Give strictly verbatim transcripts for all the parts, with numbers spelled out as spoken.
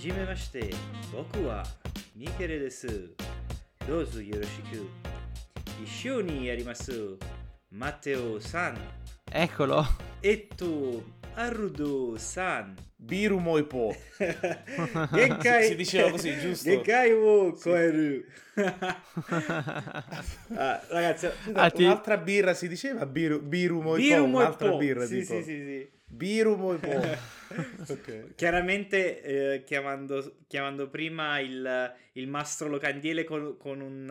じめまして、僕はミケレです。どうぞよろしく。一緒にやります。Matteo San. Eccolo. E tu, Arudo San. Biru Moipo. Genkai... Si diceva così, giusto? Genkai wo koeru. Ah, ragazzi, Atti... un'altra birra si diceva Biru, Biru Moipo, Biru Moipo. Un'altra birra, sì, dico. Sì, sì, sì. Biru Moipo. Okay. Chiaramente eh, chiamando, chiamando prima il, il mastro locandiele con, con un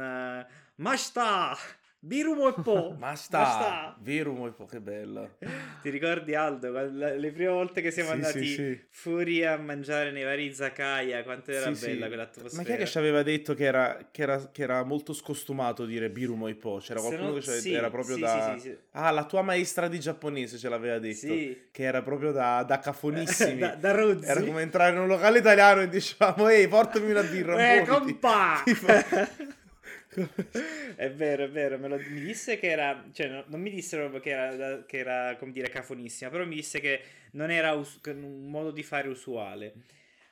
uh, Mashita Biru Moipo Mashita Biru Moipo, che bello. Ti ricordi, Aldo, la, le prime volte che siamo sì, andati sì, sì. fuori a mangiare nei vari izakaya, quanto era sì, bella sì. quell'atmosfera. Ma chi è che ci aveva detto che era, che era, che era molto scostumato dire Biru Moipo? C'era qualcuno non... che ci aveva detto, sì, era proprio sì, da sì, sì, sì. Ah, la tua maestra di giapponese ce l'aveva detto sì. Che era proprio da, da cafonissimi. da, da Ruzzi. Era come entrare in un locale italiano e dicevamo ehi, portami una birra. Eh, compà. È vero, è vero, me lo, mi disse che era, cioè no, non mi disse proprio che era, che era come dire cafonissima, però mi disse che non era us- un modo di fare usuale,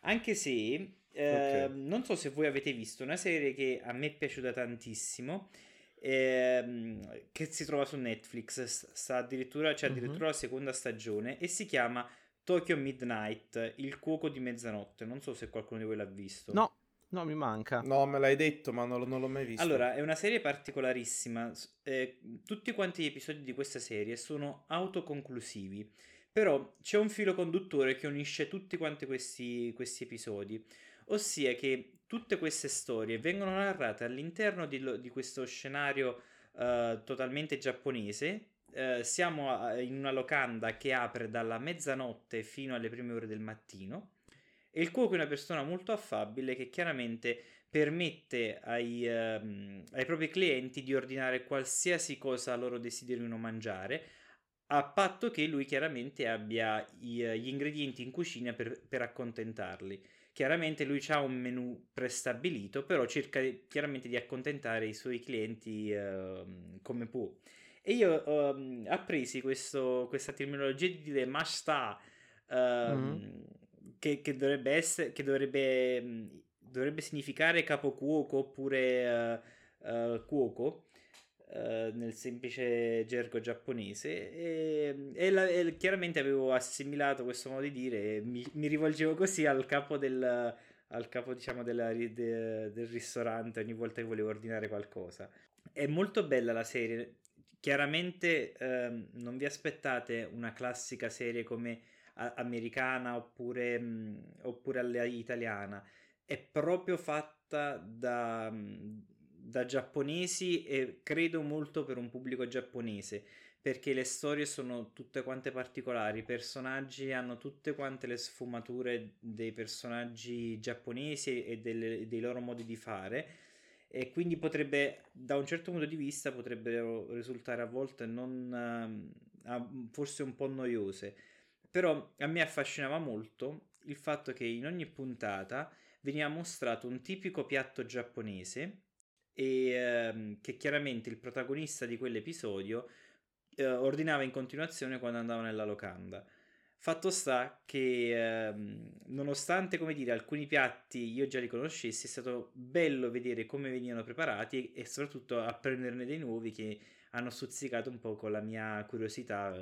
anche se eh, okay. non so se voi avete visto una serie che a me è piaciuta tantissimo, eh, che si trova su Netflix, sta addirittura, c'è cioè addirittura mm-hmm. la seconda stagione e si chiama Tokyo Midnight, il cuoco di mezzanotte, non so se qualcuno di voi l'ha visto. No. No, mi manca. No, me l'hai detto, ma non, non l'ho mai visto. Allora, è una serie particolarissima. Eh, tutti quanti gli episodi di questa serie sono autoconclusivi. Però c'è un filo conduttore che unisce tutti quanti questi, questi episodi. Ossia che tutte queste storie vengono narrate all'interno di, lo, di questo scenario eh, totalmente giapponese. Eh, siamo a, in una locanda che apre dalla mezzanotte fino alle prime ore del mattino. E il cuoco è una persona molto affabile che chiaramente permette ai, ehm, ai propri clienti di ordinare qualsiasi cosa loro desiderino mangiare, a patto che lui chiaramente abbia i, gli ingredienti in cucina per, per accontentarli. Chiaramente lui ha un menù prestabilito, però cerca chiaramente di accontentare i suoi clienti ehm, come può. E io ehm, appresi questo, questa terminologia di dire mashita, ehm, mm-hmm. Che, che dovrebbe essere, che dovrebbe, dovrebbe significare capocuoco oppure uh, uh, cuoco uh, nel semplice gergo giapponese e, e, la, e chiaramente avevo assimilato questo modo di dire e mi, mi rivolgevo così al capo del al capo diciamo della, de, del ristorante ogni volta che volevo ordinare qualcosa. È molto bella la serie, chiaramente uh, non vi aspettate una classica serie come americana oppure, oppure alla italiana, è proprio fatta da, da giapponesi e credo molto per un pubblico giapponese, perché le storie sono tutte quante particolari, i personaggi hanno tutte quante le sfumature dei personaggi giapponesi e delle, dei loro modi di fare e quindi potrebbe, da un certo punto di vista, potrebbero risultare a volte non forse un po' noiose. Però a me affascinava molto il fatto che in ogni puntata veniva mostrato un tipico piatto giapponese e ehm, che chiaramente il protagonista di quell'episodio eh, ordinava in continuazione quando andava nella locanda. Fatto sta che ehm, nonostante, come dire, alcuni piatti io già li conoscessi, è stato bello vedere come venivano preparati e soprattutto apprenderne dei nuovi che hanno stuzzicato un po' con la mia curiosità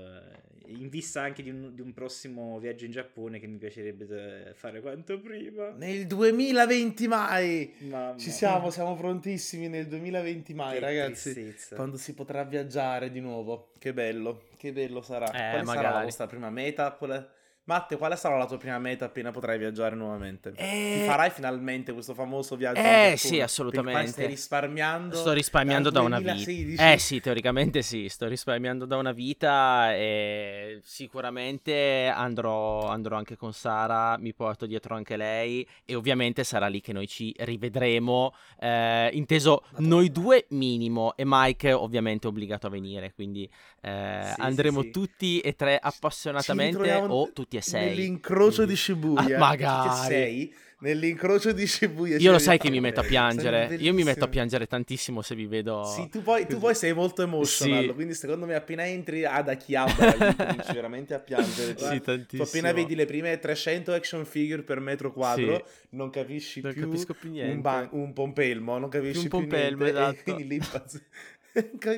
eh, in vista anche di un, di un prossimo viaggio in Giappone che mi piacerebbe fare quanto prima. Nel duemilaventi mai! Mamma. Ci siamo, siamo prontissimi nel duemilaventi mai, che ragazzi. Tristezza. Quando si potrà viaggiare di nuovo. Che bello, che bello sarà. Eh, quale magari. sarà la vostra prima meta? Quale... Matte, quale sarà la tua prima meta appena potrai viaggiare nuovamente? Eh... Ti farai finalmente questo famoso viaggio? Eh sì, assolutamente. Stai risparmiando? Sto risparmiando da una vita. Eh sì, teoricamente sì, sto risparmiando da una vita e sicuramente andrò, andrò anche con Sara, mi porto dietro anche lei e ovviamente sarà lì che noi ci rivedremo, eh, inteso noi due minimo e Mike ovviamente è obbligato a venire, quindi eh, sì, andremo sì, sì. tutti e tre appassionatamente o tutti G T A sei. Nell'incrocio mm. di Shibuya. Ah, magari. G T A sei, nell'incrocio di Shibuya. Io lo sai che mi metto a piangere. Io mi metto a piangere tantissimo se vi vedo. Sì, tu poi, tu poi sei molto emotional. Sì. Quindi secondo me appena entri ad Akihabara cominci veramente a piangere. Sì, tantissimo. Tu appena vedi le prime trecento action figure per metro quadro, sì. non capisci non più, più niente. Un, ban- un pompelmo, non capisci un più pompelmo, niente. Esatto. E quindi lì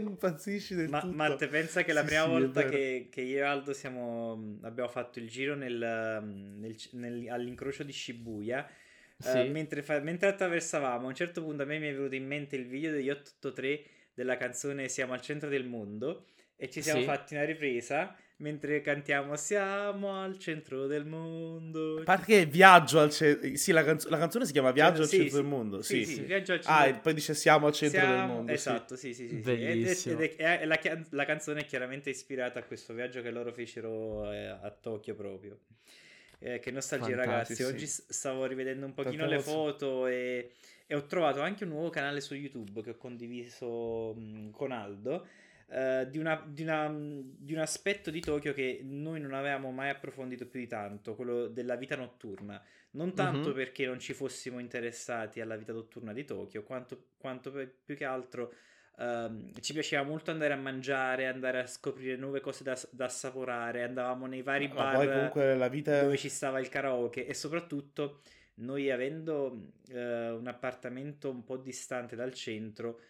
impazzisci del ma, tutto. Matte, pensa che la prima sì, sì, volta che, che io e Aldo siamo, abbiamo fatto il giro nel, nel, nel, all'incrocio di Shibuya, sì. eh, mentre, fa, mentre attraversavamo, a un certo punto a me mi è venuto in mente il video degli otto otto tre della canzone Siamo al centro del mondo, e ci siamo sì. fatti una ripresa mentre cantiamo Siamo al centro del mondo. A parte che Viaggio al centro, sì, la, canzo- la canzone si chiama Viaggio sì, al centro sì, del mondo. Sì, sì, sì. sì. Viaggio al centro. Ah, e poi dice Siamo al centro siamo... del mondo. Esatto, sì, sì, sì. sì, sì. Ed è, ed è, è, la, la canzone è chiaramente ispirata a questo viaggio che loro fecero eh, a Tokyo proprio. Eh, che nostalgia, fantastico, ragazzi. Oggi sì. stavo rivedendo un pochino Tanto le foto e, e ho trovato anche un nuovo canale su YouTube che ho condiviso mh, con Aldo. Uh, di, una, di, una, di un aspetto di Tokyo che noi non avevamo mai approfondito più di tanto, quello della vita notturna, non tanto uh-huh. perché non ci fossimo interessati alla vita notturna di Tokyo, quanto, quanto per, più che altro uh, ci piaceva molto andare a mangiare, andare a scoprire nuove cose da, da assaporare, andavamo nei vari bar poi comunque la vita... dove ci stava il karaoke, e soprattutto noi avendo uh, un appartamento un po' distante dal centro,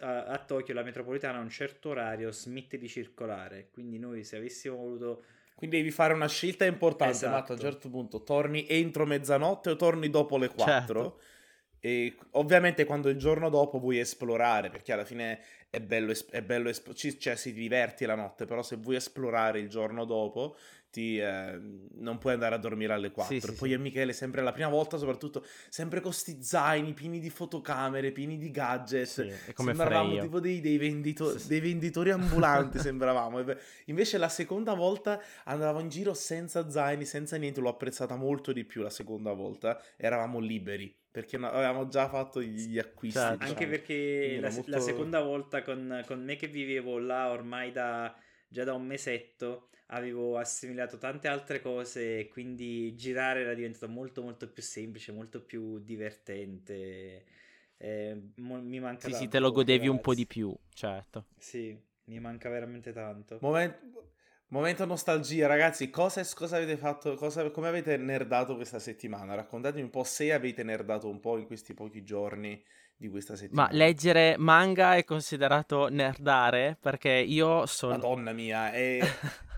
a Tokyo la metropolitana a un certo orario smette di circolare, quindi noi se avessimo voluto, quindi devi fare una scelta importante, esatto. Matt, a un certo punto torni entro mezzanotte o torni dopo le quattro, certo. E ovviamente quando il giorno dopo vuoi esplorare, perché alla fine è bello, è bello, cioè si diverti la notte, però se vuoi esplorare il giorno dopo ti, eh, non puoi andare a dormire alle quattro. Sì, e sì, poi sì. io e Michele sempre la prima volta, soprattutto sempre con sti zaini pieni di fotocamere, pieni di gadget, sì, come sembravamo tipo dei, dei, vendito- sì, sì. dei venditori ambulanti sembravamo. Invece la seconda volta andavamo in giro senza zaini, senza niente, l'ho apprezzata molto di più la seconda volta, eravamo liberi perché avevamo già fatto gli acquisti, cioè, diciamo. Anche perché la, molto... la seconda volta con, con me che vivevo là ormai da già da un mesetto avevo assimilato tante altre cose, quindi girare era diventato molto molto più semplice, molto più divertente, eh, mo- mi manca sì, tanto, sì, te lo godevi ragazzi. Un po' di più, certo, sì, mi manca veramente tanto. Momento Momento nostalgia, ragazzi, cosa, cosa avete fatto, cosa, come avete nerdato questa settimana? Raccontatemi un po' se avete nerdato un po' in questi pochi giorni di questa settimana. Ma leggere manga è considerato nerdare? Perché io sono... Madonna mia, è...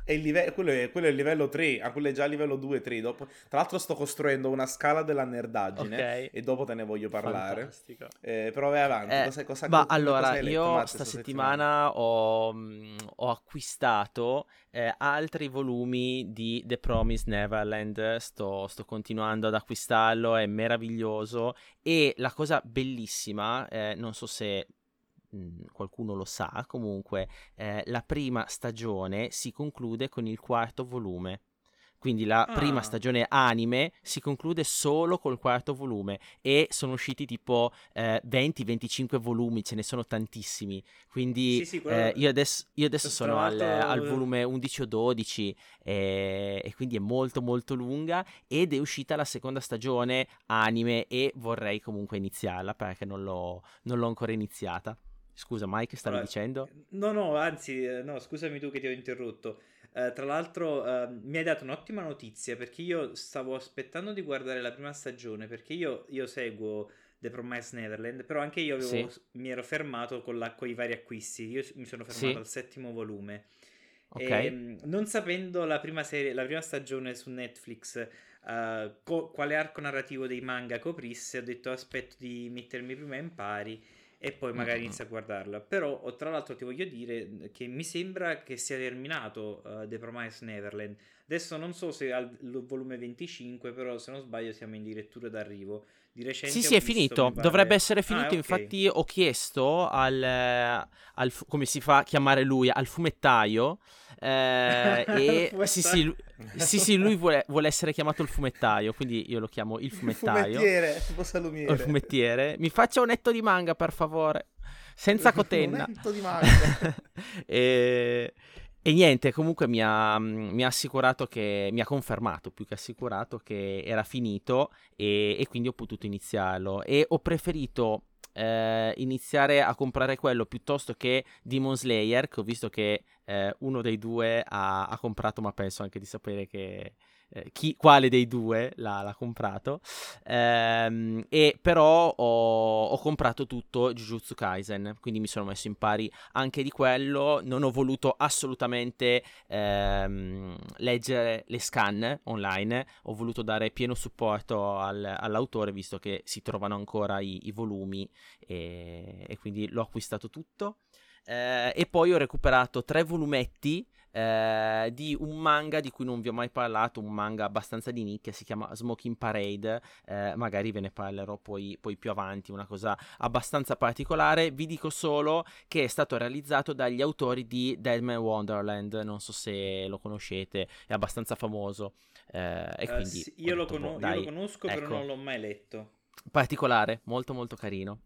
E il live- quello, è, quello è il livello tre, ah, quello è già livello due tre. Dopo, tra l'altro sto costruendo una scala della nerdaggine, okay. E dopo te ne voglio parlare. Eh, però vai avanti. Eh, cosa, cosa, ma cosa, allora, cosa io Matte, sta settimana, settimana ho, ho acquistato eh, altri volumi di The Promised Neverland. Sto, sto continuando ad acquistarlo, è meraviglioso. E la cosa bellissima, eh, non so se... qualcuno lo sa, comunque eh, la prima stagione si conclude con il quarto volume, quindi la ah. prima stagione anime si conclude solo col quarto volume, e sono usciti tipo eh, venti venticinque volumi, ce ne sono tantissimi, quindi sì, sì, eh, io adesso, io adesso sono al, al volume undici o dodici eh, e quindi è molto molto lunga, ed è uscita la seconda stagione anime e vorrei comunque iniziarla perché non l'ho, non l'ho ancora iniziata. Scusa Mike, stavi allora, dicendo? No, no, anzi, no, scusami tu che ti ho interrotto. Uh, tra l'altro uh, mi hai dato un'ottima notizia, perché io stavo aspettando di guardare la prima stagione, perché io, io seguo The Promised Neverland, però anche io avevo, sì. mi ero fermato con, la, con i vari acquisti, io mi sono fermato sì. al settimo volume. Okay. E, non sapendo la prima serie, la prima stagione su Netflix, uh, co- quale arco narrativo dei manga coprisse, ho detto aspetto di mettermi prima in pari e poi magari inizio a guardarla. Però tra l'altro ti voglio dire che mi sembra che sia terminato uh, The Promised Neverland. Adesso non so se al volume venticinque, però se non sbaglio siamo in direttura d'arrivo. Di recente sì, sì, è finito. Dovrebbe essere finito. Ah, okay. Infatti ho chiesto al, al come si fa a chiamare lui, al fumettaio. Eh, e fumettaio. Sì, sì, lui, sì, sì, lui vuole, vuole essere chiamato il fumettaio, quindi io lo chiamo il fumettaio. Il fumettiere, tipo salumiere. Il fumettiere. Mi faccia un netto di manga, per favore. Senza cotenna. Un netto di manga. E... E niente, comunque mi ha, mi ha assicurato che, mi ha confermato più che assicurato che era finito e, e quindi ho potuto iniziarlo. E ho preferito eh, iniziare a comprare quello piuttosto che Demon Slayer, che ho visto che eh, uno dei due ha, ha comprato, ma penso anche di sapere che... Eh, chi, quale dei due l'ha, l'ha comprato ehm, e però ho, ho comprato tutto Jujutsu Kaisen, quindi mi sono messo in pari anche di quello. Non ho voluto assolutamente ehm, leggere le scan online, ho voluto dare pieno supporto al, all'autore, visto che si trovano ancora i, i volumi e, e quindi l'ho acquistato tutto eh, e poi ho recuperato tre volumetti Eh, di un manga di cui non vi ho mai parlato, un manga abbastanza di nicchia, si chiama Smoking Parade, eh, magari ve ne parlerò poi, poi più avanti, una cosa abbastanza particolare. Vi dico solo che è stato realizzato dagli autori di Deadman Wonderland, non so se lo conoscete, è abbastanza famoso eh, e uh, quindi sì, io, detto, lo con- dai, io lo conosco, ecco, però non l'ho mai letto. Particolare, molto molto carino.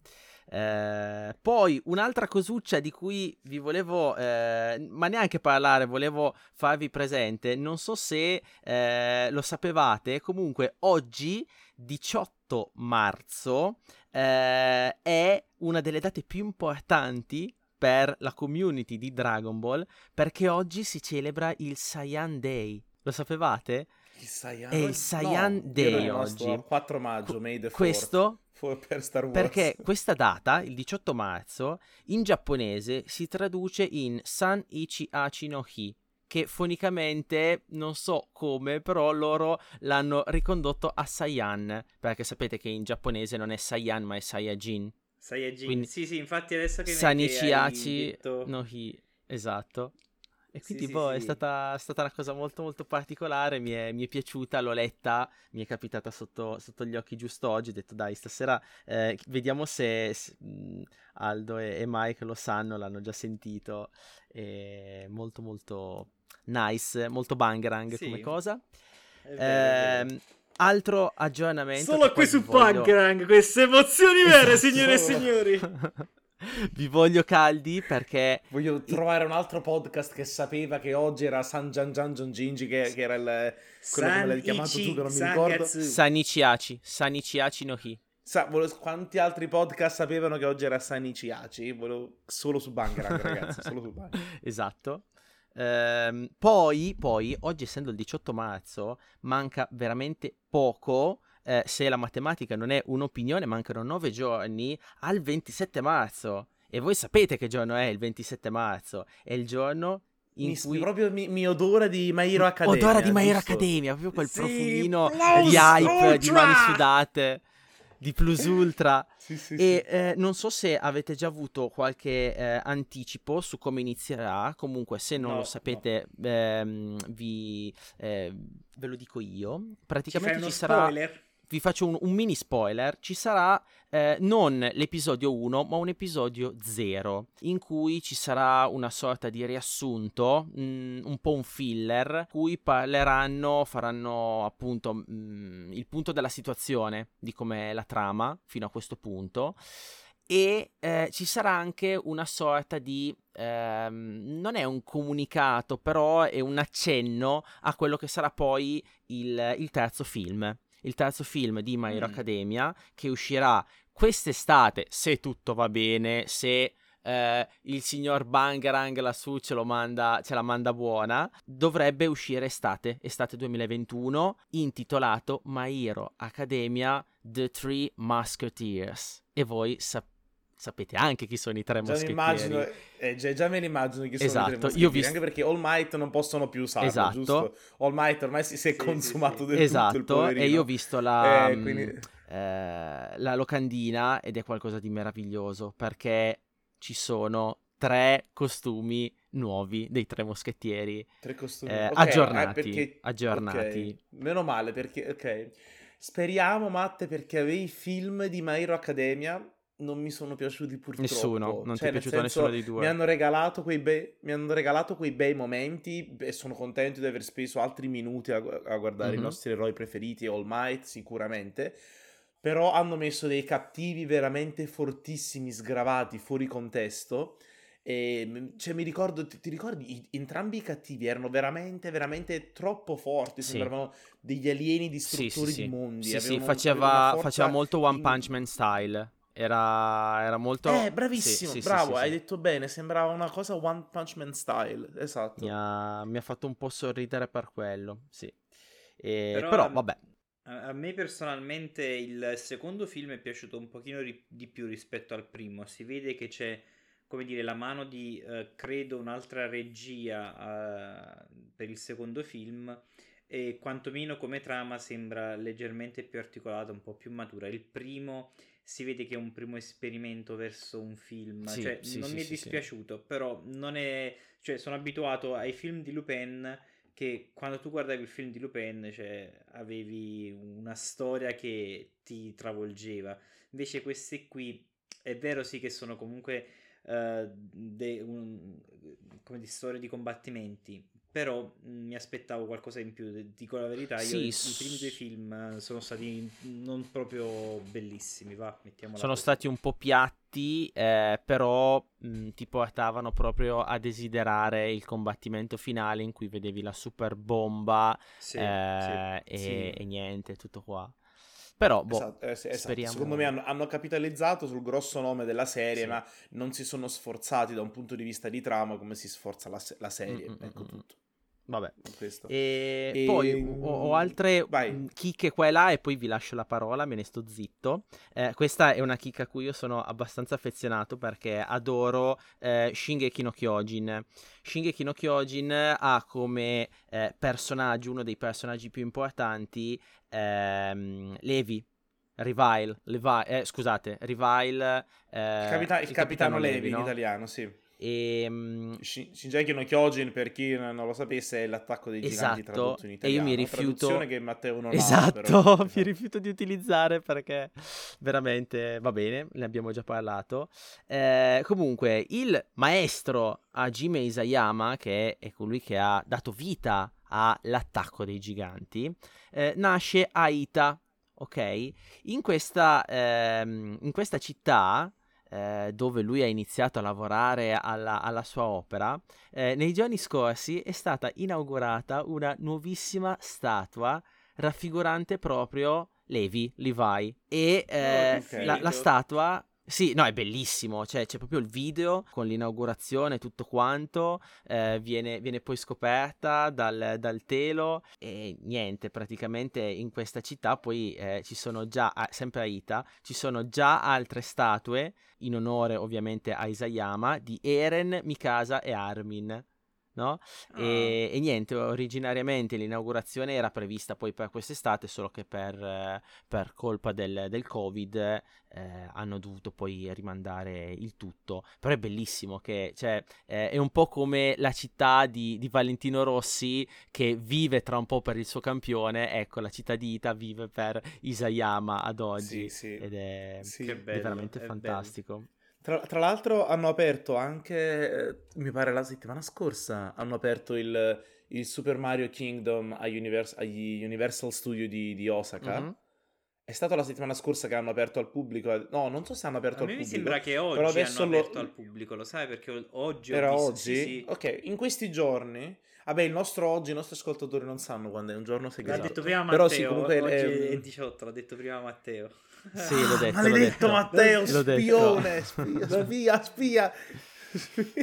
Eh, poi un'altra cosuccia di cui vi volevo eh, ma neanche parlare, volevo farvi presente, non so se eh, lo sapevate, comunque oggi diciotto marzo eh, è una delle date più importanti per la community di Dragon Ball, perché oggi si celebra il Saiyan Day, lo sapevate? Il Saiyan, è il Saiyan no, Day oggi, quattro maggio, Co- May the fourth. Questo per Star Wars. Perché questa data, il diciotto marzo, in giapponese si traduce in San Ichi Achi no Hi, che fonicamente non so come, però loro l'hanno ricondotto a Saiyan, perché sapete che in giapponese non è Saiyan ma è Saiyajin. Saiyajin. Quindi, sì, sì, infatti adesso che San Ichi Achi detto... no Hi, esatto. E quindi sì, boh, sì, è, sì. Stata, è stata una cosa molto molto particolare, mi è, mi è piaciuta, l'ho letta, mi è capitata sotto, sotto gli occhi giusto oggi, ho detto dai stasera eh, vediamo se, se Aldo e, e Mike lo sanno, l'hanno già sentito, è molto molto nice, molto bangerang sì. come cosa. È vero, eh, è vero. Altro aggiornamento. Solo qui su voglio... bangerang, queste emozioni vere, esatto. Signore e signori. Vi voglio caldi perché... Voglio trovare un altro podcast che sapeva che oggi era San Gian Gian Gian Gingi, che, che era il... quello San che me l'hai chiamato Ichi, tu, che non San mi ricordo. San Ichi Achi, San Ichi Achi no Hi. Sa, volevo, quanti altri podcast sapevano che oggi era San Ichi Achi? Volevo, solo su Bangarang, ragazzi, solo su Bangarang. Esatto. Ehm, poi, poi, oggi essendo il diciotto marzo, manca veramente poco... Eh, se la matematica non è un'opinione, mancano nove giorni al ventisette marzo. E voi sapete che giorno è il ventisette marzo? È il giorno in mi, cui... Proprio mi, mi odora di My Hero Academia. Odora di My Hero Academia, proprio quel sì, profumino di hype, ultra! Di mani sudate, di Plus Ultra. sì, sì, e sì. Eh, non so se avete già avuto qualche eh, anticipo su come inizierà, comunque se non no, lo sapete no. ehm, vi, eh, ve lo dico io. Praticamente ci, ci sarà... Spoiler? Vi faccio un, un mini spoiler, ci sarà eh, non l'episodio uno ma un episodio zero in cui ci sarà una sorta di riassunto, mh, un po' un filler, cui parleranno, faranno appunto mh, il punto della situazione, di com'è la trama fino a questo punto. E eh, ci sarà anche una sorta di, ehm, non è un comunicato però è un accenno a quello che sarà poi il, il terzo film. Il terzo film di My Hero mm. Academia, che uscirà quest'estate, se tutto va bene, se eh, il signor Bangarang lassù ce, lo manda, ce la manda buona, dovrebbe uscire estate, estate duemilaventuno, intitolato My Hero Academia The Three Musketeers. E voi sap- sapete anche chi sono i tre già moschettieri. Eh, già, già me ne immagino chi esatto, sono i tre moschettieri, io vi... anche perché All Might non possono più usarlo, esatto. Giusto? All Might ormai si, si è sì, consumato sì, del esatto, tutto il poverino. E io ho visto la, eh, quindi... mh, eh, la locandina ed è qualcosa di meraviglioso, perché ci sono tre costumi nuovi dei tre moschettieri, tre costumi eh, okay, aggiornati, eh, perché... aggiornati. Okay. Meno male, perché ok. Speriamo, Matte, perché avevi film di My Hero Academia... non mi sono piaciuti purtroppo. Nessuno, non cioè, ti è piaciuto senso, nessuno dei due. Mi hanno regalato quei bei, mi hanno regalato quei bei momenti e sono contento di aver speso altri minuti a, a guardare mm-hmm. i nostri eroi preferiti, All Might sicuramente, però hanno messo dei cattivi veramente fortissimi, sgravati, fuori contesto E, cioè, mi ricordo, ti, ti ricordi, i, entrambi i cattivi erano veramente, veramente troppo forti. Sì. Sembravano degli alieni distruttori sì, sì, sì. di mondi. Sì, sì, faceva, faceva molto One in... Punch Man style. Era, era molto... Eh, bravissimo, sì, sì, bravo, sì, sì, hai sì. detto bene, sembrava una cosa One Punch Man style, esatto. Mi ha, mi ha fatto un po' sorridere per quello, sì. E, però, però, vabbè. A me personalmente il secondo film è piaciuto un pochino ri- di più rispetto al primo. Si vede che c'è, come dire, la mano di, eh, credo, un'altra regia, eh, per il secondo film, e quantomeno come trama sembra leggermente più articolata, un po' più matura. Il primo... si vede che è un primo esperimento verso un film, sì, cioè sì, non sì, mi è dispiaciuto, sì, sì. però non è, cioè sono abituato ai film di Lupin, che quando tu guardavi il film di Lupin, cioè avevi una storia che ti travolgeva. Invece questi qui è vero sì che sono comunque uh, de, un, come di storie di combattimenti, però mh, mi aspettavo qualcosa in più, dico la verità, io sì, i, s- i primi due film sono stati non proprio bellissimi, va, mettiamola sono così. Stati un po' piatti, eh, però mh, ti portavano proprio a desiderare il combattimento finale in cui vedevi la super bomba sì, eh, sì, e, sì. e niente, tutto qua. Però, boh, esatto, eh, sì, esatto. Secondo me hanno, hanno capitalizzato sul grosso nome della serie, sì. ma non si sono sforzati da un punto di vista di trama come si sforza la, la serie, mm, ecco mm, tutto. Vabbè, e, e poi ho, ho altre vai. chicche qua e là e poi vi lascio la parola, me ne sto zitto. Eh, questa è una chicca a cui io sono abbastanza affezionato perché adoro eh, Shingeki no Kyojin. Shingeki no Kyojin ha come eh, personaggio, uno dei personaggi più importanti, ehm, Levi. Revile, Levi, eh, scusate, Revile. Eh, il, capita- il, il capitano, capitano Levi, Levi no? in italiano, sì. E, um, Shingeki no Kyojin, per chi non lo sapesse, è l'attacco dei giganti, esatto, tradotto in italiano. E io mi rifiuto che Matteo non esatto, ha, però, mi esatto. rifiuto di utilizzare perché veramente va bene, ne abbiamo già parlato. Eh, comunque il maestro Hajime Isayama, che è colui che ha dato vita all'attacco dei giganti, eh, nasce a Ita, ok? In questa, ehm, in questa città dove lui ha iniziato a lavorare alla, alla sua opera, eh, nei giorni scorsi è stata inaugurata una nuovissima statua raffigurante proprio Levi, Levi, e eh, oh, okay. la, la statua... Sì, no, è bellissimo, cioè c'è proprio il video con l'inaugurazione, tutto quanto, eh, viene, viene poi scoperta dal, dal telo e niente, praticamente in questa città poi eh, ci sono già, sempre a Ita, ci sono già altre statue, in onore ovviamente a Isayama, di Eren, Mikasa e Armin. No? E, oh. e niente, originariamente l'inaugurazione era prevista poi per quest'estate, solo che per, per colpa del, del Covid eh, hanno dovuto poi rimandare il tutto. Però è bellissimo che cioè, eh, è un po' come la città di, di Valentino Rossi che vive tra un po' per il suo campione, ecco, la città di Ita vive per Isayama ad oggi, sì, sì. ed è, sì, è, bello, è veramente è fantastico. Bello. Tra, tra l'altro hanno aperto anche, eh, mi pare la settimana scorsa, hanno aperto il, il Super Mario Kingdom agli Universal, agli Universal Studio di, di Osaka. Mm-hmm. È stata la settimana scorsa che hanno aperto al pubblico, no, non so se hanno aperto a al pubblico. A me mi sembra che oggi hanno aperto lo... al pubblico, lo sai? Perché oggi... Era visto, oggi? Sì, sì. Ok, in questi giorni... Vabbè, il nostro oggi, i nostri ascoltatori non sanno quando è un giorno segreto. L'ha detto prima Matteo, però sì, comunque oggi è... è diciotto, l'ha detto prima Matteo. Sì, l'ho detto. Ah, l'ho detto Matteo, l'ho spione, detto. spia, spia, spia.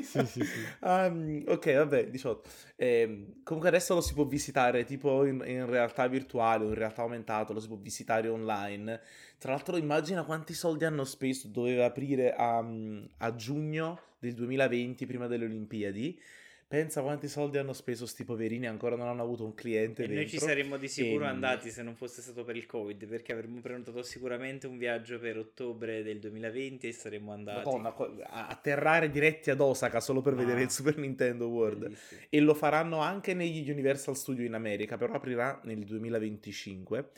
sì, sì, sì. Um, ok, vabbè, diciotto. Eh, comunque adesso lo si può visitare tipo in, in realtà virtuale o in realtà aumentata, lo si può visitare online. Tra l'altro immagina quanti soldi hanno speso, doveva aprire a, a giugno del duemilaventi, prima delle Olimpiadi. Pensa quanti soldi hanno speso sti poverini, ancora non hanno avuto un cliente e dentro. Noi ci saremmo di sicuro e... andati se non fosse stato per il Covid, perché avremmo prenotato sicuramente un viaggio per ottobre del duemilaventi e saremmo andati. Madonna, atterrare diretti ad Osaka solo per ah, vedere il Super Nintendo World. Bellissimo. E lo faranno anche negli Universal Studio in America, però aprirà nel duemilaventicinque.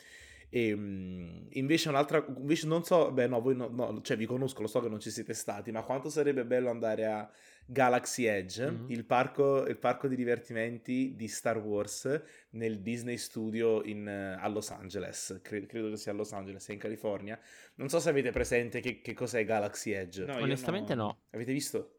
E invece un'altra, invece non so, beh no, voi no, no, cioè vi conosco, lo so che non ci siete stati, ma quanto sarebbe bello andare a Galaxy Edge, mm-hmm. il parco, il parco di divertimenti di Star Wars nel Disney Studio in, a Los Angeles, Cre- credo che sia a Los Angeles, è in California. Non so se avete presente che, che cos'è Galaxy Edge. No, onestamente no. no. Avete visto?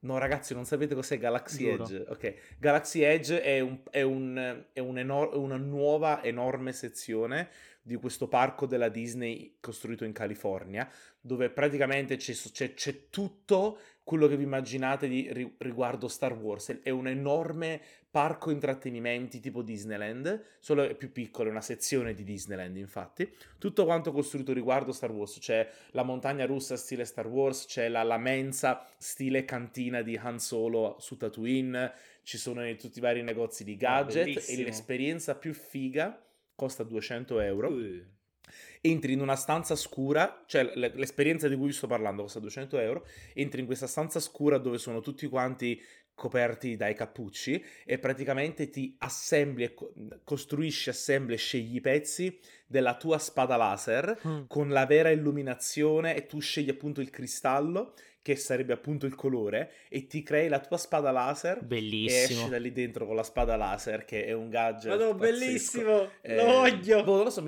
No ragazzi, non sapete cos'è Galaxy Giuro. Edge. Ok, Galaxy Edge è, un, è, un, è un enor- una nuova enorme sezione di questo parco della Disney costruito in California, dove praticamente c'è, c'è, c'è tutto quello che vi immaginate di, ri, riguardo Star Wars. È un enorme parco intrattenimenti tipo Disneyland, solo è più piccolo, è una sezione di Disneyland infatti. Tutto quanto costruito riguardo Star Wars, c'è la montagna russa stile Star Wars, c'è la, la mensa stile cantina di Han Solo su Tatooine, ci sono tutti i vari negozi di gadget. Bellissimo. E l'esperienza più figa costa duecento euro. Uh. Entri in una stanza scura, cioè l'esperienza di cui vi sto parlando costa duecento euro, entri in questa stanza scura dove sono tutti quanti coperti dai cappucci e praticamente ti assembli e costruisci, assembli e scegli i pezzi della tua spada laser mm. con la vera illuminazione, e tu scegli appunto il cristallo che sarebbe appunto il colore e ti crei la tua spada laser. Bellissimo. E esci da lì dentro con la spada laser, che è un gadget Madonna, pazzesco. Bellissimo, eh, lo voglio. Boh, non lo so,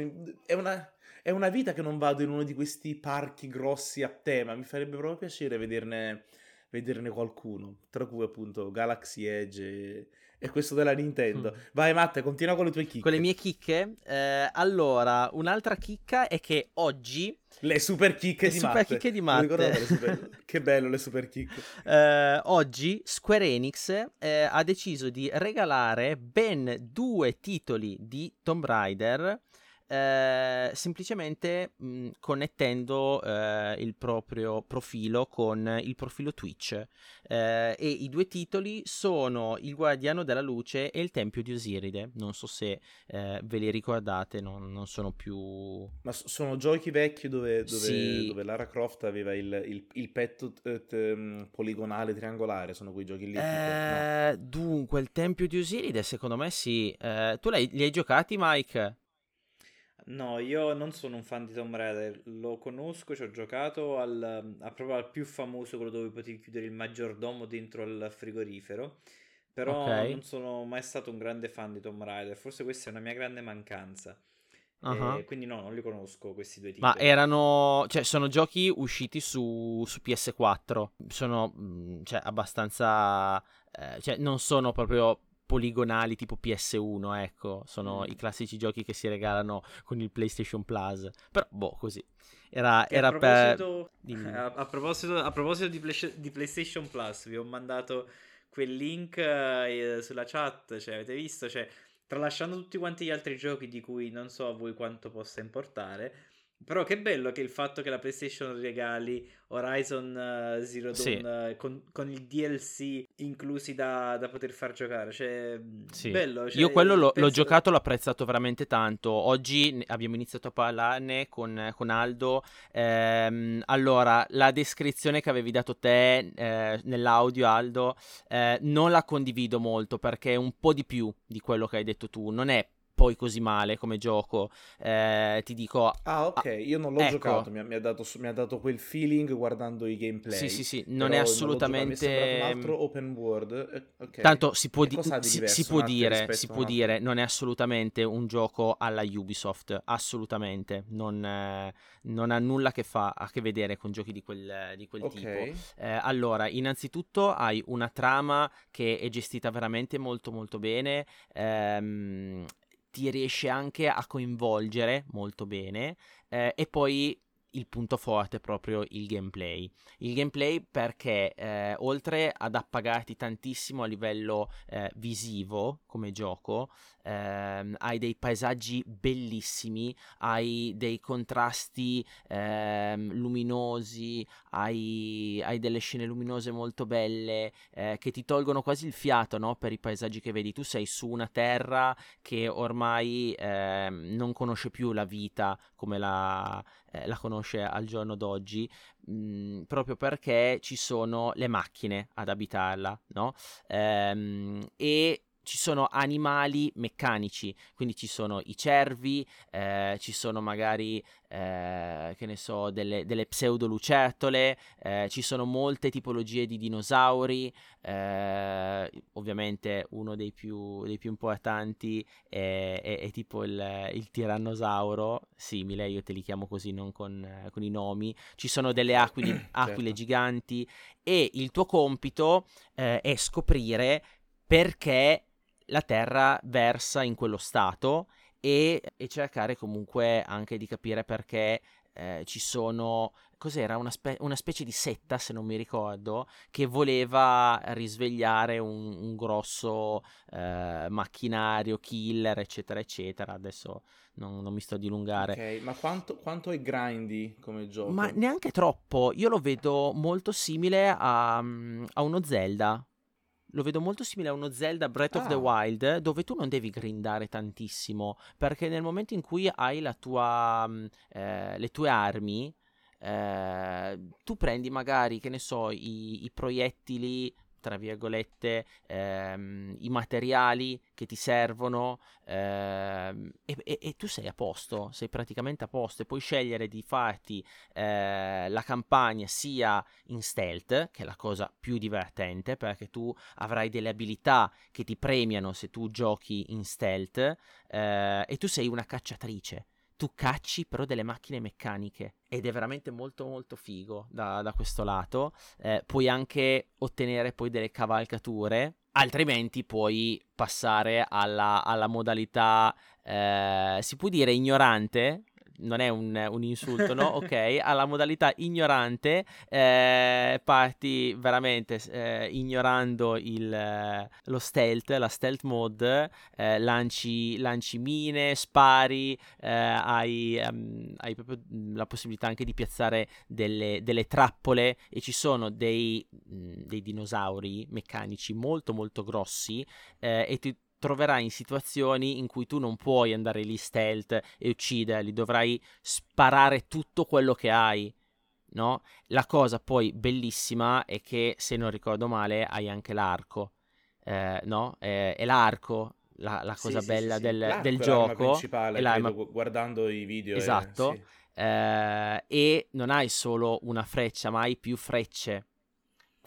è una, è una vita che non vado in uno di questi parchi grossi a tema, mi farebbe proprio piacere vederne vederne qualcuno, tra cui appunto Galaxy Edge e, e questo della Nintendo. Mm. Vai Matte, continua con le tue chicche. Con le mie chicche? Eh, allora, un'altra chicca è che oggi... Le super chicche le di super Matte. Chicche di Matte. Le super... Che bello le super chicche. Eh, oggi Square Enix eh, ha deciso di regalare ben due titoli di Tomb Raider, Eh, semplicemente mh, connettendo eh, il proprio profilo con il profilo Twitch, eh, e i due titoli sono Il Guardiano della Luce e Il Tempio di Osiride. Non so se eh, ve li ricordate, non, non sono più... Ma sono giochi vecchi dove, dove, sì. dove Lara Croft aveva il, il, il petto t- t- poligonale triangolare, sono quei giochi lì. Eh, no. Dunque, Il Tempio di Osiride secondo me sì. Eh, tu li, li hai giocati, Mike? No, io non sono un fan di Tomb Raider, lo conosco, ci ho giocato al, a proprio al più famoso, quello dove potevi chiudere il maggiordomo dentro al frigorifero, però okay. non sono mai stato un grande fan di Tomb Raider, forse questa è una mia grande mancanza, uh-huh. eh, quindi no, non li conosco questi due titoli. Ma erano, cioè sono giochi usciti su, su P S quattro, sono cioè, abbastanza, eh, cioè non sono proprio... poligonali tipo P S uno, ecco, sono mm. i classici giochi che si regalano con il PlayStation Plus, però boh, così era, era a proposito, per a, a proposito a proposito di, play, di PlayStation Plus, vi ho mandato quel link eh, sulla chat, cioè avete visto, cioè tralasciando tutti quanti gli altri giochi di cui non so a voi quanto possa importare, però che bello che il fatto che la PlayStation regali Horizon uh, Zero Dawn sì. uh, con, con il D L C inclusi da, da poter far giocare, cioè sì. bello, cioè, io quello l'ho, penso... l'ho giocato, l'ho apprezzato veramente tanto. Oggi abbiamo iniziato a parlarne con, con Aldo, ehm, allora la descrizione che avevi dato te eh, nell'audio Aldo eh, non la condivido molto, perché è un po' di più di quello che hai detto tu, non è poi così male come gioco, eh, ti dico... Ah ok, ah, io non l'ho ecco. giocato, mi ha, mi, ha dato, mi ha dato quel feeling guardando i gameplay. Sì sì sì, non è assolutamente... Non mi è un altro open world, okay. Tanto si può, di- di si, si può dire, si può dire, non è assolutamente un gioco alla Ubisoft, assolutamente, non, eh, non ha nulla a che, fa, a che vedere con giochi di quel, di quel okay. tipo. Eh, allora, innanzitutto hai una trama che è gestita veramente molto molto bene, ehm... ti riesce anche a coinvolgere molto bene, eh, e poi il punto forte è proprio il gameplay. Il gameplay perché eh, oltre ad appagarti tantissimo a livello eh, visivo come gioco, eh, hai dei paesaggi bellissimi, hai dei contrasti eh, luminosi, hai, hai delle scene luminose molto belle eh, che ti tolgono quasi il fiato, no? Per i paesaggi che vedi. Tu sei su una terra che ormai eh, non conosce più la vita come la... la conosce al giorno d'oggi, mh, proprio perché ci sono le macchine ad abitarla, no? Ehm, e ci sono animali meccanici, quindi ci sono i cervi, eh, ci sono magari, eh, che ne so, delle, delle pseudolucertole, eh, ci sono molte tipologie di dinosauri, eh, ovviamente uno dei più, dei più importanti è, è, è tipo il, il tirannosauro, simile, io te li chiamo così, non con, con i nomi, ci sono delle aquile, aquile certo. giganti, e il tuo compito eh, è scoprire perché la terra versa in quello stato e, e cercare comunque anche di capire perché eh, ci sono, cos'era, una, spe- una specie di setta, se non mi ricordo, che voleva risvegliare un, un grosso eh, macchinario, killer, eccetera, eccetera. Adesso non, non mi sto a dilungare. Ok, ma quanto, quanto è grindy come gioco? Ma neanche troppo, io lo vedo molto simile a, a uno Zelda. Lo vedo molto simile a uno Zelda Breath ah. of the Wild, dove tu non devi grindare tantissimo, perché nel momento in cui hai la tua, eh, le tue armi, eh, tu prendi magari, che ne so, i, i proiettili, tra virgolette, ehm, i materiali che ti servono, ehm, e, e, e tu sei a posto, sei praticamente a posto, e puoi scegliere di farti eh, la campagna sia in stealth, che è la cosa più divertente, perché tu avrai delle abilità che ti premiano se tu giochi in stealth, eh, e tu sei una cacciatrice. Tu cacci però delle macchine meccaniche ed è veramente molto molto figo da, da questo lato. Eh, puoi anche ottenere poi delle cavalcature, altrimenti puoi passare alla, alla modalità, eh, si può dire ignorante, non è un, un insulto, no? Ok, alla modalità ignorante, eh, parti veramente eh, ignorando il, lo stealth, la stealth mode, eh, lanci, lanci mine, spari, eh, hai, um, hai proprio la possibilità anche di piazzare delle, delle trappole, e ci sono dei, dei dinosauri meccanici molto molto grossi, eh, e ti troverai in situazioni in cui tu non puoi andare lì stealth e ucciderli, dovrai sparare tutto quello che hai, no? La cosa poi bellissima è che, se non ricordo male, hai anche l'arco, eh, no? Eh, è l'arco la, la cosa sì, bella sì, sì, del, sì. del gioco. L'arma principale, è l'arma... credo, guardando i video. Esatto, eh, sì. eh, e non hai solo una freccia, ma hai più frecce.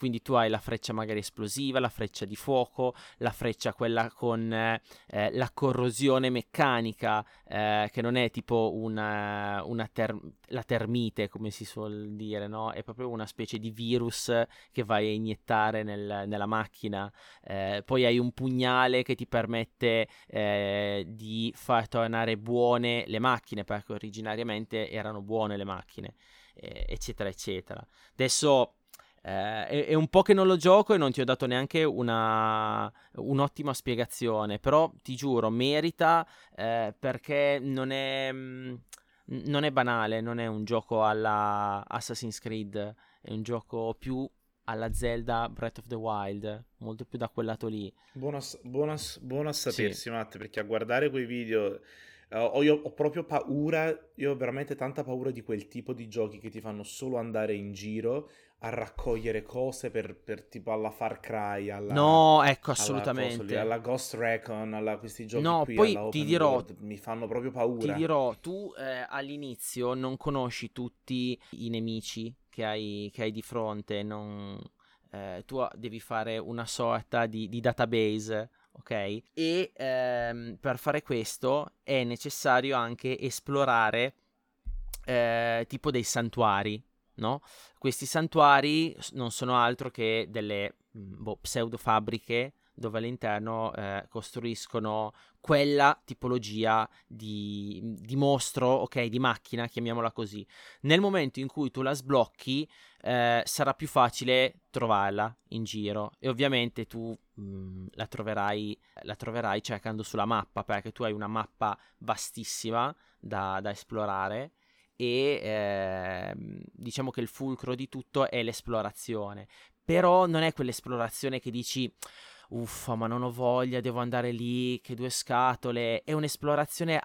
Quindi tu hai la freccia magari esplosiva, la freccia di fuoco, la freccia quella con eh, la corrosione meccanica, eh, che non è tipo una, una ter- la termite, come si suol dire, no? È proprio una specie di virus che vai a iniettare nel, nella macchina. Eh, poi hai un pugnale che ti permette eh, di far tornare buone le macchine, perché originariamente erano buone le macchine, eh, eccetera, eccetera. Adesso... Uh, è, è un po' che non lo gioco e non ti ho dato neanche una, un'ottima spiegazione, però ti giuro merita, uh, perché non è, mh, non è banale, non è un gioco alla Assassin's Creed, è un gioco più alla Zelda Breath of the Wild, molto più da quel lato lì. Buono a sapersi, sì. Matt, perché a guardare quei video... Uh, io ho proprio paura, io ho veramente tanta paura di quel tipo di giochi che ti fanno solo andare in giro a raccogliere cose per, per tipo alla Far Cry, alla, no, ecco, assolutamente, alla, cosa, alla Ghost Recon, alla questi giochi no, qui, poi ti dirò, World, mi fanno proprio paura. Ti dirò, tu eh, all'inizio non conosci tutti i nemici che hai, che hai di fronte, non, eh, tu devi fare una sorta di, di database. Ok, e ehm, per fare questo è necessario anche esplorare eh, tipo dei santuari, no? Questi santuari non sono altro che delle boh, pseudofabbriche dove all'interno eh, costruiscono quella tipologia di, di mostro, ok, di macchina, chiamiamola così. Nel momento in cui tu la sblocchi, eh, sarà più facile trovarla in giro, e ovviamente tu mh, la troverai, la troverai cercando sulla mappa, perché tu hai una mappa vastissima da, da esplorare, e eh, diciamo che il fulcro di tutto è l'esplorazione. Però non è quell'esplorazione che dici uffa, ma non ho voglia, devo andare lì, che due scatole. È un'esplorazione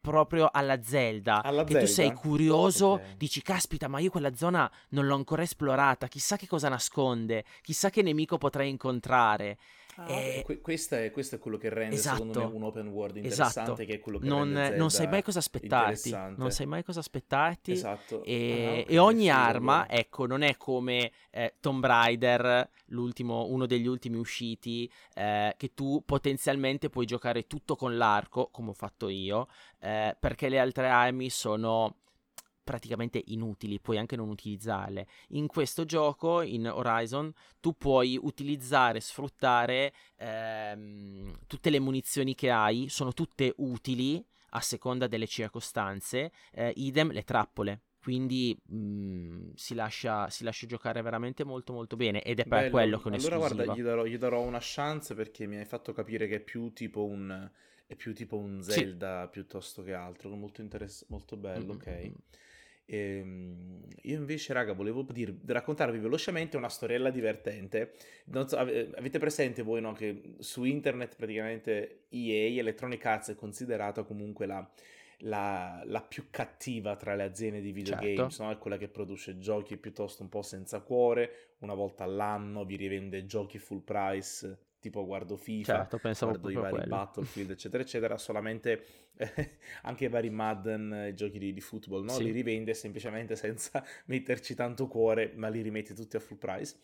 proprio alla Zelda, alla che Zelda? Tu sei curioso, okay. Dici caspita, ma io quella zona non l'ho ancora esplorata, chissà che cosa nasconde, chissà che nemico potrei incontrare. Ah, e... que- questa è, questo è quello che rende, esatto, secondo me, un open world interessante, esatto, che è quello che non, rende Zelda non sai mai cosa aspettarti, non sai mai cosa aspettarti, esatto. E, ah, okay, e ogni arma, ecco, non è come eh, Tomb Raider, l'ultimo, uno degli ultimi usciti, eh, che tu potenzialmente puoi giocare tutto con l'arco, come ho fatto io, eh, perché le altre armi sono praticamente inutili, puoi anche non utilizzarle. In questo gioco, in Horizon, tu puoi utilizzare, sfruttare ehm, tutte le munizioni che hai, sono tutte utili a seconda delle circostanze, eh, idem le trappole. Quindi mh, si, lascia, si lascia giocare veramente molto molto bene, ed è per Bello. quello che è un'esclusiva. Allora guarda, gli darò, gli darò una chance, perché mi hai fatto capire che è più tipo un, è più tipo un Zelda, sì, piuttosto che altro, molto interessante, molto bello, mm-hmm. ok. Ehm, io invece, raga, volevo dir, raccontarvi velocemente una storiella divertente. Non so, av- avete presente voi, no, che su internet praticamente E A, Electronic Arts, è considerata comunque la... La, la più cattiva tra le aziende di videogames, certo, no? È quella che produce giochi piuttosto un po' senza cuore, una volta all'anno vi rivende giochi full price, tipo guardo FIFA, certo, pensavo guardo i vari Battlefield eccetera eccetera, solamente eh, anche i vari Madden, i giochi di, di football, no? Sì, li rivende semplicemente senza metterci tanto cuore, ma li rimette tutti a full price.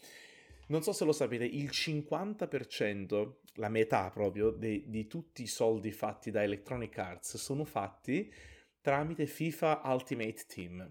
Non so se lo sapete, il cinquanta per cento, la metà proprio, de- di tutti i soldi fatti da Electronic Arts sono fatti tramite FIFA Ultimate Team.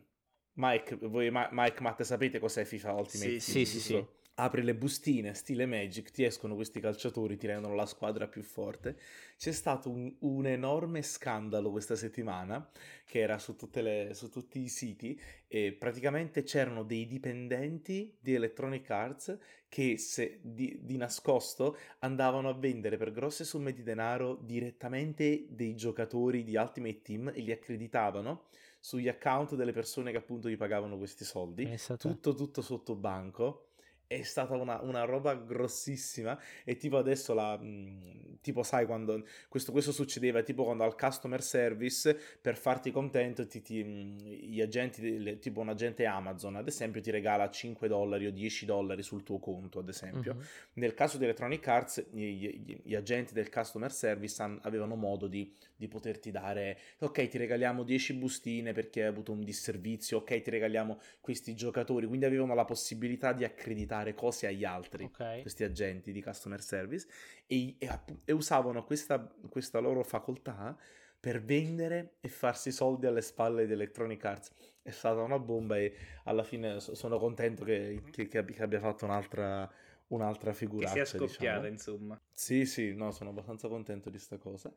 Mike, voi, Ma- Mike, Matte, sapete cos'è FIFA Ultimate sì, Team? Sì, sì, sì. Apri le bustine, stile Magic, ti escono questi calciatori, ti rendono la squadra più forte. C'è stato un, un enorme scandalo questa settimana, che era su, tutte le, su tutti i siti, e praticamente c'erano dei dipendenti di Electronic Arts che se, di, di nascosto andavano a vendere per grosse somme di denaro direttamente dei giocatori di Ultimate Team e li accreditavano sugli account delle persone che appunto gli pagavano questi soldi, tutto tutto sotto banco. È stata una, una roba grossissima, e tipo adesso la mh, tipo sai quando questo, questo succedeva tipo quando al customer service, per farti contento ti, ti, mh, gli agenti le, tipo un agente Amazon ad esempio ti regala cinque dollari o dieci dollari sul tuo conto ad esempio, mm-hmm. Nel caso di Electronic Arts gli, gli, gli agenti del customer service an, avevano modo di, di poterti dare, ok ti regaliamo dieci bustine perché hai avuto un disservizio, ok ti regaliamo questi giocatori, quindi avevano la possibilità di accreditare cose agli altri, okay, questi agenti di customer service, e, e, e usavano questa, questa loro facoltà per vendere e farsi soldi alle spalle di Electronic Arts. È stata una bomba, e alla fine sono contento che, che, che abbia fatto un'altra un'altra figuraccia, che sia scoppiata, diciamo, insomma. Sì, sì, no, sono abbastanza contento di sta cosa.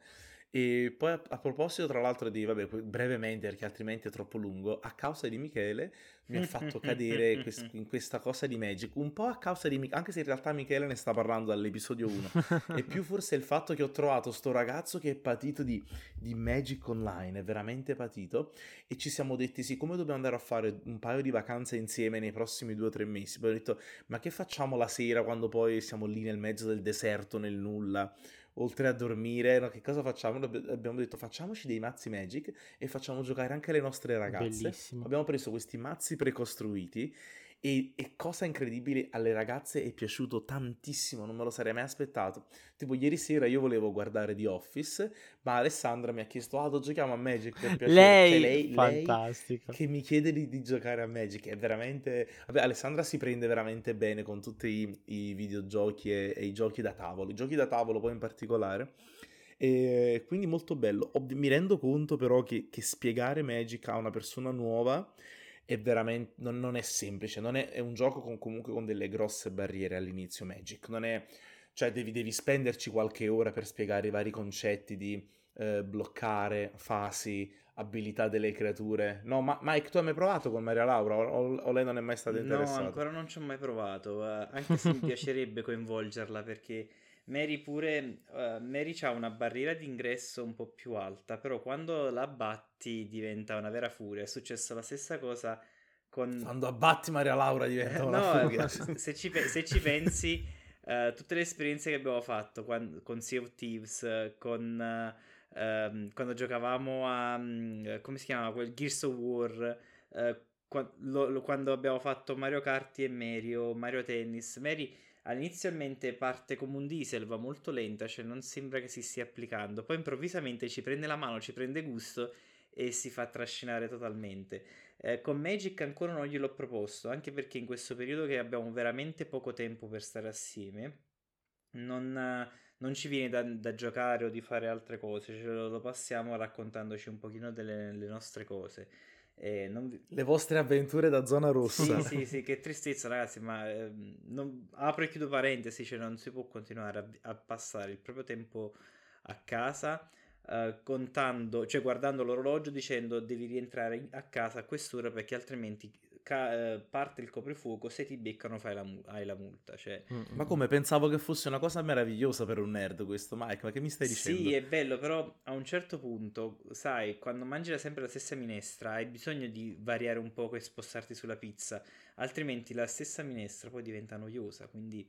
E poi a, a proposito, tra l'altro, di, vabbè, brevemente, perché altrimenti è troppo lungo, a causa di Michele mi ha fatto cadere quest- in questa cosa di Magic, un po' a causa di Michele, anche se in realtà Michele ne sta parlando dall'episodio uno, e più forse il fatto che ho trovato sto ragazzo che è patito di, di Magic Online, è veramente patito, e ci siamo detti, siccome dobbiamo andare a fare un paio di vacanze insieme nei prossimi due o tre mesi, poi ho detto, ma che facciamo la sera quando poi siamo lì nel mezzo del deserto, nel nulla, oltre a dormire, no, che cosa facciamo? Abbiamo detto facciamoci dei mazzi Magic e facciamo giocare anche le nostre ragazze. Bellissimo. Abbiamo preso questi mazzi precostruiti e, e cosa incredibile, alle ragazze è piaciuto tantissimo, non me lo sarei mai aspettato. Tipo ieri sera io volevo guardare The Office, ma Alessandra mi ha chiesto, ah, lo giochiamo a Magic per piacere. Lei, cioè, lei, fantastica, lei che mi chiede di, di giocare a Magic, è veramente, vabbè, Alessandra si prende veramente bene con tutti i, i videogiochi e, e i giochi da tavolo, i giochi da tavolo poi in particolare. E quindi molto bello. Mi rendo conto però che, che spiegare Magic a una persona nuova è veramente non, non è semplice, non è, è un gioco con, comunque con delle grosse barriere all'inizio. Magic non è, cioè devi, devi spenderci qualche ora per spiegare i vari concetti di eh, bloccare, fasi, abilità delle creature. No, ma Mike, tu hai mai provato con Maria Laura o, o lei non è mai stata interessata? No, ancora non ci ho mai provato, anche se mi piacerebbe coinvolgerla, perché Mary pure, uh, Mary ha una barriera d'ingresso un po' più alta, però quando la batti diventa una vera furia. È successa la stessa cosa con... Quando abbatti Maria Laura diventa una no, furia. Se ci, se ci pensi, uh, tutte le esperienze che abbiamo fatto con, con Sea of Thieves, con, uh, um, quando giocavamo a... Um, come si chiamava? Quel Gears of War... Uh, quando, lo, lo, quando abbiamo fatto Mario Kart e Mario, Mario Tennis, Mary... Inizialmente parte come un diesel, va molto lenta, cioè non sembra che si stia applicando, poi improvvisamente ci prende la mano, ci prende gusto e si fa trascinare totalmente. Eh, con Magic ancora non gliel'ho proposto, anche perché in questo periodo che abbiamo veramente poco tempo per stare assieme, non, non ci viene da, da giocare o di fare altre cose, ce lo passiamo raccontandoci un pochino delle, delle nostre cose. Eh, non vi... le vostre avventure da zona rossa. Sì, sì, sì, che tristezza ragazzi, ma eh, non... apro e chiudo parentesi, cioè non si può continuare a, a passare il proprio tempo a casa eh, contando, cioè guardando l'orologio dicendo devi rientrare a casa a quest'ora perché altrimenti ca- parte il coprifuoco, se ti beccano fai la mu- hai la multa, cioè... mm-hmm. Ma come, pensavo che fosse una cosa meravigliosa per un nerd questo, Mike, ma che mi stai dicendo? Sì, è bello, però a un certo punto, sai, quando mangi sempre la stessa minestra hai bisogno di variare un poco e spostarti sulla pizza, altrimenti la stessa minestra poi diventa noiosa, quindi...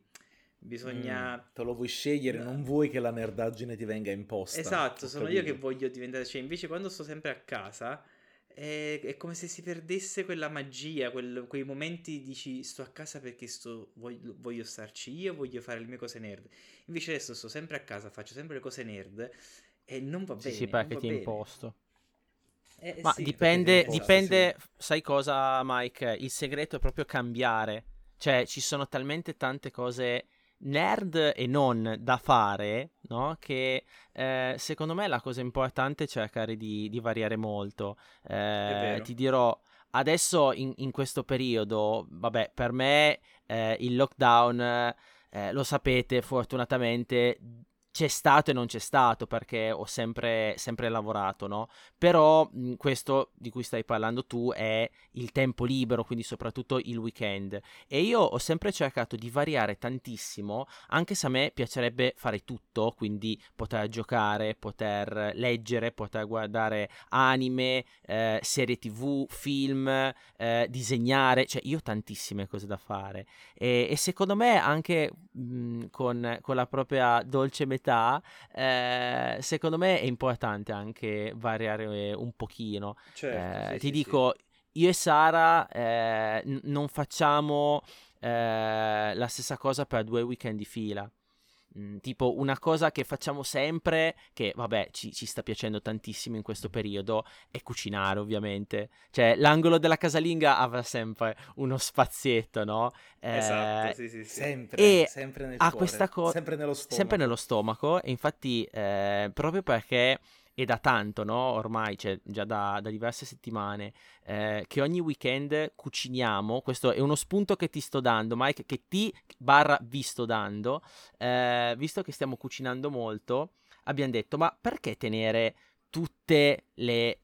bisogna... Mm, te lo vuoi scegliere, no. Non vuoi che la nerdaggine ti venga imposta. Esatto, sono capito. Io che voglio diventare... Cioè, invece quando sto sempre a casa è, è come se si perdesse quella magia, quel... quei momenti dici sto a casa perché sto... voglio... voglio starci io, voglio fare le mie cose nerd. Invece adesso sto sempre a casa, faccio sempre le cose nerd e non va bene. Sì, sì, perché ti imposto. Eh, Ma sì, dipende, dipende sì. Sai cosa, Mike? Il segreto è proprio cambiare. Cioè, ci sono talmente tante cose... nerd e non da fare, no? Che eh, secondo me la cosa importante è cercare di, di variare molto. Eh, ti dirò, adesso in, in questo periodo, vabbè, per me eh, il lockdown, eh, lo sapete, fortunatamente c'è stato e non c'è stato perché ho sempre, sempre lavorato, no? Però questo di cui stai parlando tu è il tempo libero, quindi soprattutto il weekend. E io ho sempre cercato di variare tantissimo, anche se a me piacerebbe fare tutto, quindi poter giocare, poter leggere, poter guardare anime, eh, serie tv, film, eh, disegnare, cioè io ho tantissime cose da fare. E, e secondo me anche mh, con, con la propria dolce metà Eh, secondo me è importante anche variare un pochino. Certo, eh, sì, ti sì, dico sì. Io e Sara eh, n- non facciamo eh, la stessa cosa per due weekend di fila. Mm, tipo una cosa che facciamo sempre, che vabbè ci, ci sta piacendo tantissimo in questo periodo, è cucinare ovviamente. Cioè l'angolo della casalinga avrà sempre uno spazietto, no? Eh, esatto, sì, sì, sì. Sempre, e sempre nel cuore, co- sempre nello stomaco. Sempre nello stomaco, e infatti eh, proprio perché è da tanto, no? Ormai, cioè già da, da diverse settimane, eh, che ogni weekend cuciniamo. Questo è uno spunto che ti sto dando, Mike, che ti barra vi sto dando, eh, visto che stiamo cucinando molto, abbiamo detto, ma perché tenere tutte le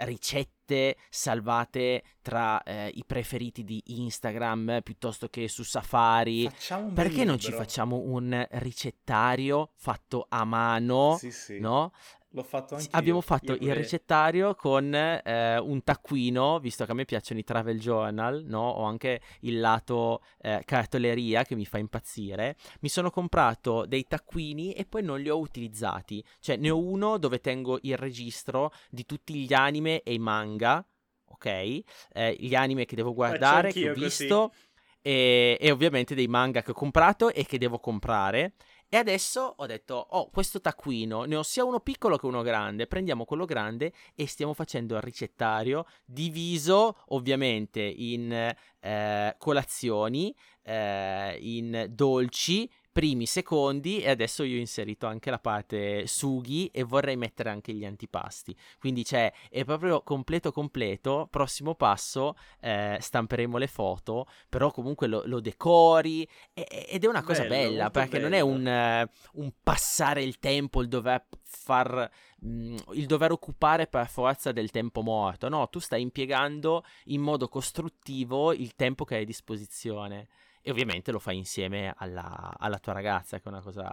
ricette salvate tra eh, i preferiti di Instagram piuttosto che su Safari? Perché non ci facciamo un ricettario fatto a mano, sì, sì. No? L'ho fatto anche abbiamo io. fatto io il vorrei... ricettario con eh, un taccuino, visto che a me piacciono i travel journal, no? Ho anche il lato eh, cartoleria che mi fa impazzire. Mi sono comprato dei taccuini e poi non li ho utilizzati. Cioè ne ho uno dove tengo il registro di tutti gli anime e i manga, ok? Eh, gli anime che devo guardare, che ho visto, e, e ovviamente dei manga che ho comprato e che devo comprare. E adesso ho detto, oh, questo taccuino, ne ho sia uno piccolo che uno grande, prendiamo quello grande e stiamo facendo il ricettario diviso ovviamente in eh, colazioni, eh, in dolci, primi, secondi, e adesso io ho inserito anche la parte sughi e vorrei mettere anche gli antipasti. Quindi c'è, cioè, è proprio completo completo. Prossimo passo, eh, stamperemo le foto, però comunque lo, lo decori e, ed è una cosa bello, bella perché bello. Non è un, un passare il tempo, il dover far mh, il dover occupare per forza del tempo morto, no, tu stai impiegando in modo costruttivo il tempo che hai a disposizione. E ovviamente lo fai insieme alla, alla tua ragazza, che è una cosa,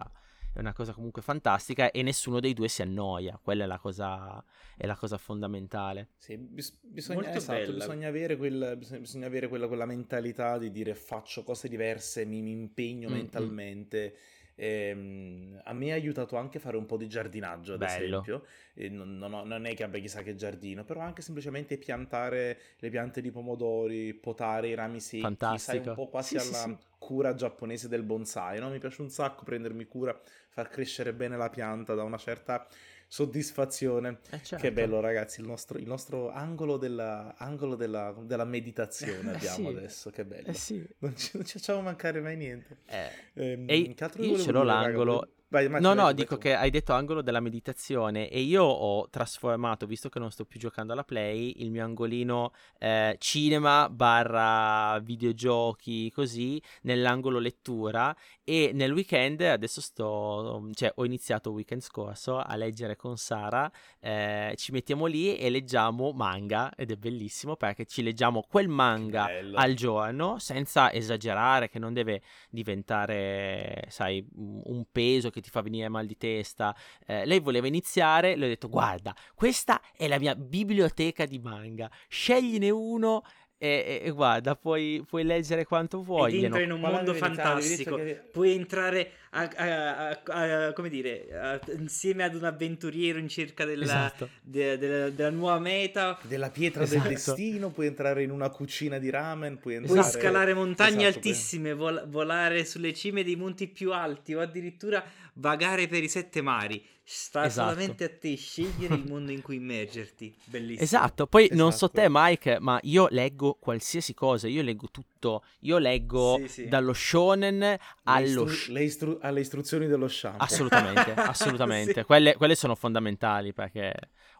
è una cosa comunque fantastica, e nessuno dei due si annoia. Quella è la cosa, è la cosa fondamentale. Sì, bis- bisogna, esatto, bisogna avere, quel, bisogna, bisogna avere quella, quella mentalità di dire faccio cose diverse, mi, mi impegno mm-hmm. mentalmente. Eh, a me ha aiutato anche fare un po' di giardinaggio, ad Bello. esempio. Eh, non, non, non è che abbia chissà che giardino, però anche semplicemente piantare le piante di pomodori, potare i rami secchi, Fantastico. sai, un po' quasi sì, alla, sì, sì. cura giapponese del bonsai, no? Mi piace un sacco prendermi cura, far crescere bene la pianta, da una certa soddisfazione. Eh certo. Che bello, ragazzi, il nostro, il nostro angolo della, angolo della, della meditazione abbiamo eh sì. adesso, che bello. Eh sì. Non ci, non ci facciamo mancare mai niente. Eh. Eh, e io ce l'ho l'angolo... Ragazzi? Vai, Max, no, vai, no, vai, dico vai. Che hai detto angolo della meditazione e io ho trasformato, visto che non sto più giocando alla Play, il mio angolino eh, cinema barra videogiochi così nell'angolo lettura, e nel weekend adesso sto, cioè ho iniziato il weekend scorso a leggere con Sara, eh, ci mettiamo lì e leggiamo manga ed è bellissimo perché ci leggiamo quel manga al giorno senza esagerare, che non deve diventare, sai, un peso che ti fa venire mal di testa. Eh, lei voleva iniziare, le ho detto guarda, questa è la mia biblioteca di manga, scegliene uno e, e guarda, puoi, puoi leggere quanto vuoi. Ed entra in un mondo fantastico, che... puoi entrare a, a, a, a, a, come dire, a, insieme ad un avventuriero in cerca della, esatto. de, de, de, della nuova meta, della pietra esatto. del destino, puoi entrare in una cucina di ramen, puoi, entrare... puoi scalare montagne esatto, altissime, vol- volare sulle cime dei monti più alti o addirittura vagare per i sette mari. Sta esatto. solamente a te scegliere il mondo in cui immergerti. Bellissimo. Esatto. Poi esatto. non so te, Mike, ma io leggo qualsiasi cosa. Io leggo tutto. Io leggo sì, sì. dallo shonen allo le istru- le istru- alle istruzioni dello shampoo. Assolutamente, assolutamente. Sì. Quelle, quelle sono fondamentali, perché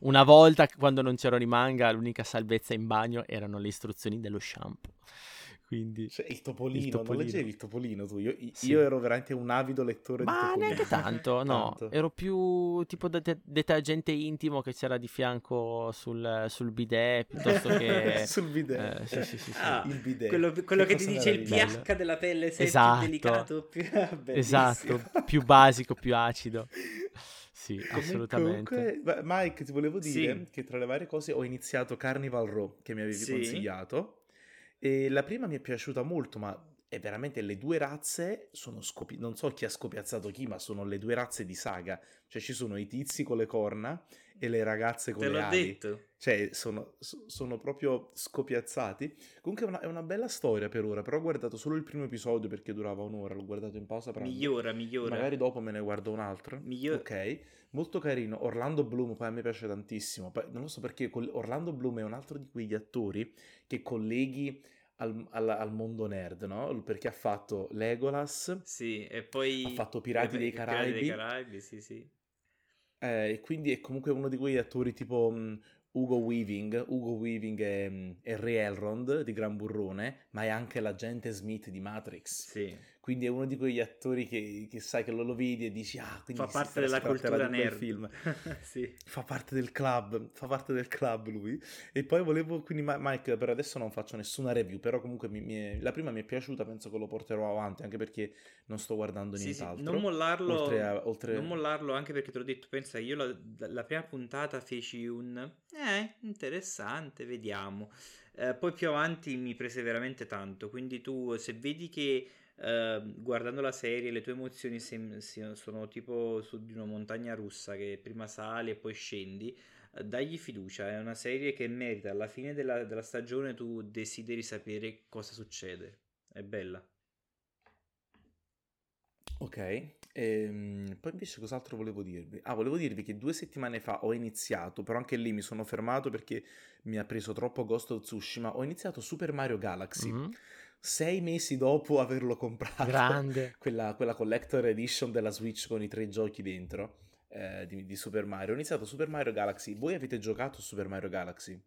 una volta, quando non c'erano i manga, l'unica salvezza in bagno erano le istruzioni dello shampoo. Quindi, cioè, il Topolino, il Topolino, non leggevi il Topolino tu? Io, sì. io ero veramente un avido lettore ma di Topolino. Ma neanche tanto, no. Tanto. Ero più tipo det- detergente intimo che c'era di fianco sul, sul bidet, piuttosto che... sul bidet. Eh, sì, sì, sì, sì. Ah, il bidet. Quello, quello che, che ti dice il pH bello. Della pelle, se esatto. è più delicato, più... esatto, più basico, più acido. Sì, assolutamente. Comunque, Mike, ti volevo dire sì. che tra le varie cose ho iniziato Carnival Row, che mi avevi sì. consigliato. E la prima mi è piaciuta molto, ma è veramente, le due razze sono scopi- non so chi ha scopiazzato chi, ma sono le due razze di saga, cioè ci sono i tizi con le corna e le ragazze con Te le l'ho ali detto. Cioè sono, sono proprio scopiazzati. Comunque è una, è una bella storia per ora, però ho guardato solo il primo episodio perché durava un'ora, l'ho guardato in pausa pranzo. Migliora, migliora. Magari dopo me ne guardo un altro. Migliora. Ok, molto carino. Orlando Bloom poi a me piace tantissimo, poi, non lo so perché Orlando Bloom è un altro di quegli attori che colleghi Al, al, al mondo nerd, no? Perché ha fatto Legolas, sì, e poi ha fatto Pirati dei Caraibi, Pirati dei Caraibi sì, sì. Eh, e quindi è comunque uno di quegli attori tipo um, Hugo Weaving. Hugo Weaving è, um, è Re Elrond di Gran Burrone, ma è anche l'agente Smith di Matrix, sì. Quindi è uno di quegli attori che, che sai che lo, lo vedi e dici ah, quindi fa parte della cultura nerd film. Sì. Fa parte del club, fa parte del club lui. E poi volevo, quindi Mike, per adesso non faccio nessuna review, però comunque mi, mi è, la prima mi è piaciuta, penso che lo porterò avanti anche perché non sto guardando sì, nient'altro. Sì, non mollarlo, oltre a, oltre... non mollarlo, anche perché te l'ho detto, pensa io la, la prima puntata feci un eh, interessante, vediamo. Eh, poi più avanti mi prese veramente tanto, quindi tu se vedi che Uh, guardando la serie le tue emozioni sem- sem- sono tipo su di una montagna russa che prima sali e poi scendi, uh, dagli fiducia, è una serie che merita, alla fine della, della stagione tu desideri sapere cosa succede, è bella. Ok, ehm, poi invece cos'altro volevo dirvi? Ah, volevo dirvi che due settimane fa ho iniziato, però anche lì mi sono fermato perché mi ha preso troppo Ghost of Tsushima, ho iniziato Super Mario Galaxy. Mm-hmm. Sei mesi dopo averlo comprato. Grande. Quella, quella collector edition della Switch con i tre giochi dentro, eh, di, di Super Mario. Ho iniziato Super Mario Galaxy. Voi avete giocato Super Mario Galaxy?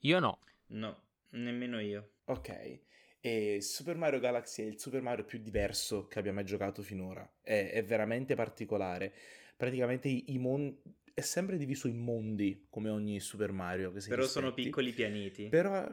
Io no. No, nemmeno io. Ok. E Super Mario Galaxy è il Super Mario più diverso che abbia mai giocato finora. È, è veramente particolare. Praticamente i, i mon- è sempre diviso in mondi, come ogni Super Mario. Che si Però rispetti. Sono piccoli pianeti. Però...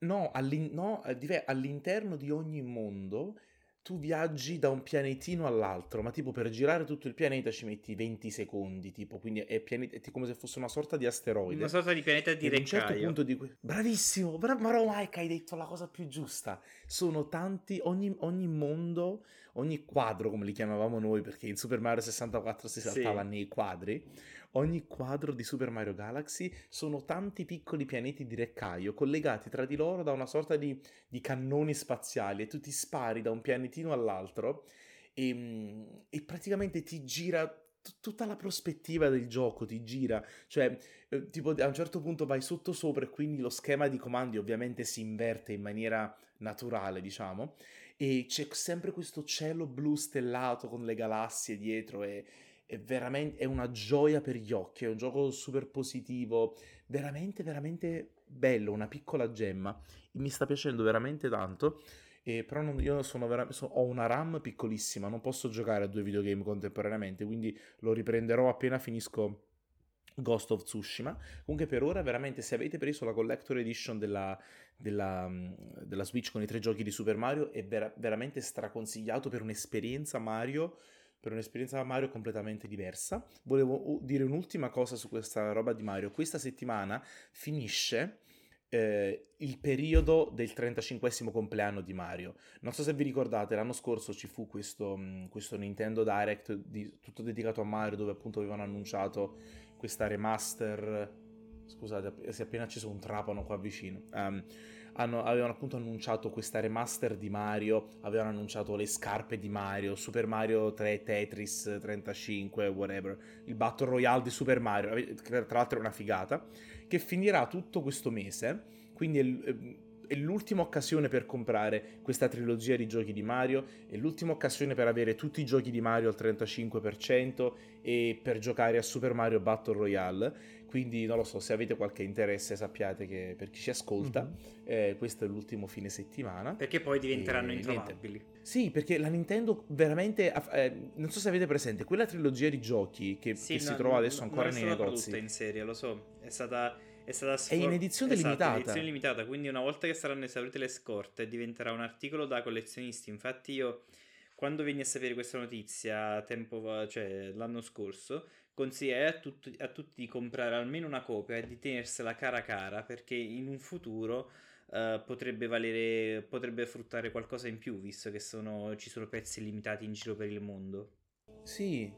No, all'in- no, all'interno di ogni mondo tu viaggi da un pianetino all'altro, ma tipo per girare tutto il pianeta ci metti venti secondi, tipo, quindi è, pianeta- è come se fosse una sorta di asteroide. Una sorta di pianeta di Reccaio. A un certo punto di que- Bravissimo, bra- ma Mike, hai detto la cosa più giusta. Sono tanti, ogni, ogni mondo, ogni quadro, come li chiamavamo noi, perché in Super Mario sessantaquattro si saltava sì. nei quadri. Ogni quadro di Super Mario Galaxy sono tanti piccoli pianeti di Reccaio collegati tra di loro da una sorta di, di cannoni spaziali, e tu ti spari da un pianetino all'altro e, e praticamente ti gira... tutta la prospettiva del gioco ti gira, cioè eh, tipo a un certo punto vai sotto sopra e quindi lo schema di comandi ovviamente si inverte in maniera naturale, diciamo, e c'è sempre questo cielo blu stellato con le galassie dietro, e è veramente è una gioia per gli occhi, è un gioco super positivo, veramente veramente bello, una piccola gemma, mi sta piacendo veramente tanto. Eh, però non, io sono vera- so, ho una RAM piccolissima, non posso giocare a due videogame contemporaneamente, quindi lo riprenderò appena finisco Ghost of Tsushima. Comunque per ora veramente, se avete preso la Collector Edition della, della, della Switch con i tre giochi di Super Mario, è vera- veramente straconsigliato per un'esperienza Mario, per un'esperienza Mario completamente diversa. Volevo dire un'ultima cosa su questa roba di Mario. Questa settimana finisce... Eh, il periodo del trentacinquesimo compleanno di Mario. Non so se vi ricordate, l'anno scorso ci fu questo, mh, questo Nintendo Direct di, tutto dedicato a Mario, dove appunto avevano annunciato questa remaster. Scusate, si è appena acceso un trapano qua vicino. um, hanno, avevano appunto annunciato questa remaster di Mario, avevano annunciato le scarpe di Mario, Super Mario tre, Tetris trentacinque, whatever, il Battle Royale di Super Mario, tra l'altro è una figata, che finirà tutto questo mese, quindi è, l- è l'ultima occasione per comprare questa trilogia di giochi di Mario, è l'ultima occasione per avere tutti i giochi di Mario al trentacinque per cento e per giocare a Super Mario Battle Royale. Quindi non lo so, se avete qualche interesse sappiate che per chi ci ascolta, mm-hmm. eh, questo è l'ultimo fine settimana, perché poi diventeranno e... introvabili. Sì, perché la Nintendo veramente eh, non so se avete presente quella trilogia di giochi che, sì, che no, si trova adesso no, ancora nei negozi, in serie, lo so, è stata è stata sfor- è in edizione esatto, limitata. edizione limitata, quindi una volta che saranno esaurite le scorte diventerà un articolo da collezionisti. Infatti io, quando venni a sapere questa notizia tempo, cioè l'anno scorso, consigliai a tutti, a tutti di comprare almeno una copia e di tenersela cara cara, perché in un futuro uh, potrebbe valere, potrebbe fruttare qualcosa in più, visto che sono, ci sono pezzi limitati in giro per il mondo. Sì,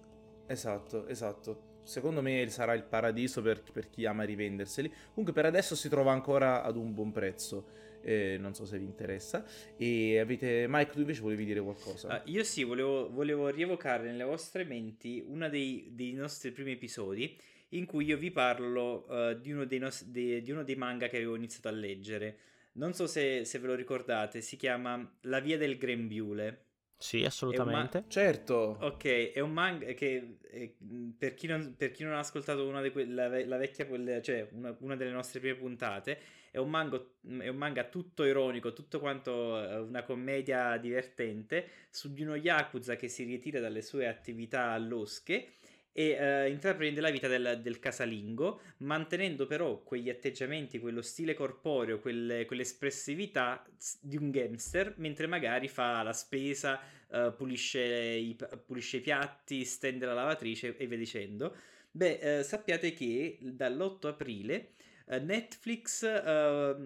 esatto, esatto. Secondo me sarà il paradiso per, per chi ama rivenderseli. Comunque per adesso si trova ancora ad un buon prezzo, eh, non so se vi interessa. E avete... Mike, tu invece volevi dire qualcosa? Uh, io sì, volevo, volevo rievocare nelle vostre menti uno dei, dei nostri primi episodi in cui io vi parlo uh, di, uno dei nos- de, di uno dei manga che avevo iniziato a leggere. Non so se, se ve lo ricordate, si chiama La Via del Grembiule. Sì, assolutamente. Ma- certo. Ok, è un manga che eh, per, chi non, per chi non ha ascoltato una, de que- la ve- la vecchia, cioè una, una delle nostre prime puntate, è un, mango, è un manga tutto ironico, tutto quanto eh, una commedia divertente su di uno yakuza che si ritira dalle sue attività losche e eh, intraprende la vita del, del casalingo, mantenendo però quegli atteggiamenti, quello stile corporeo, quelle, quell'espressività di un gangster, mentre magari fa la spesa, eh, pulisce, i, pulisce i piatti, stende la lavatrice e via dicendo. Beh, eh, sappiate che dall'otto aprile eh, Netflix eh,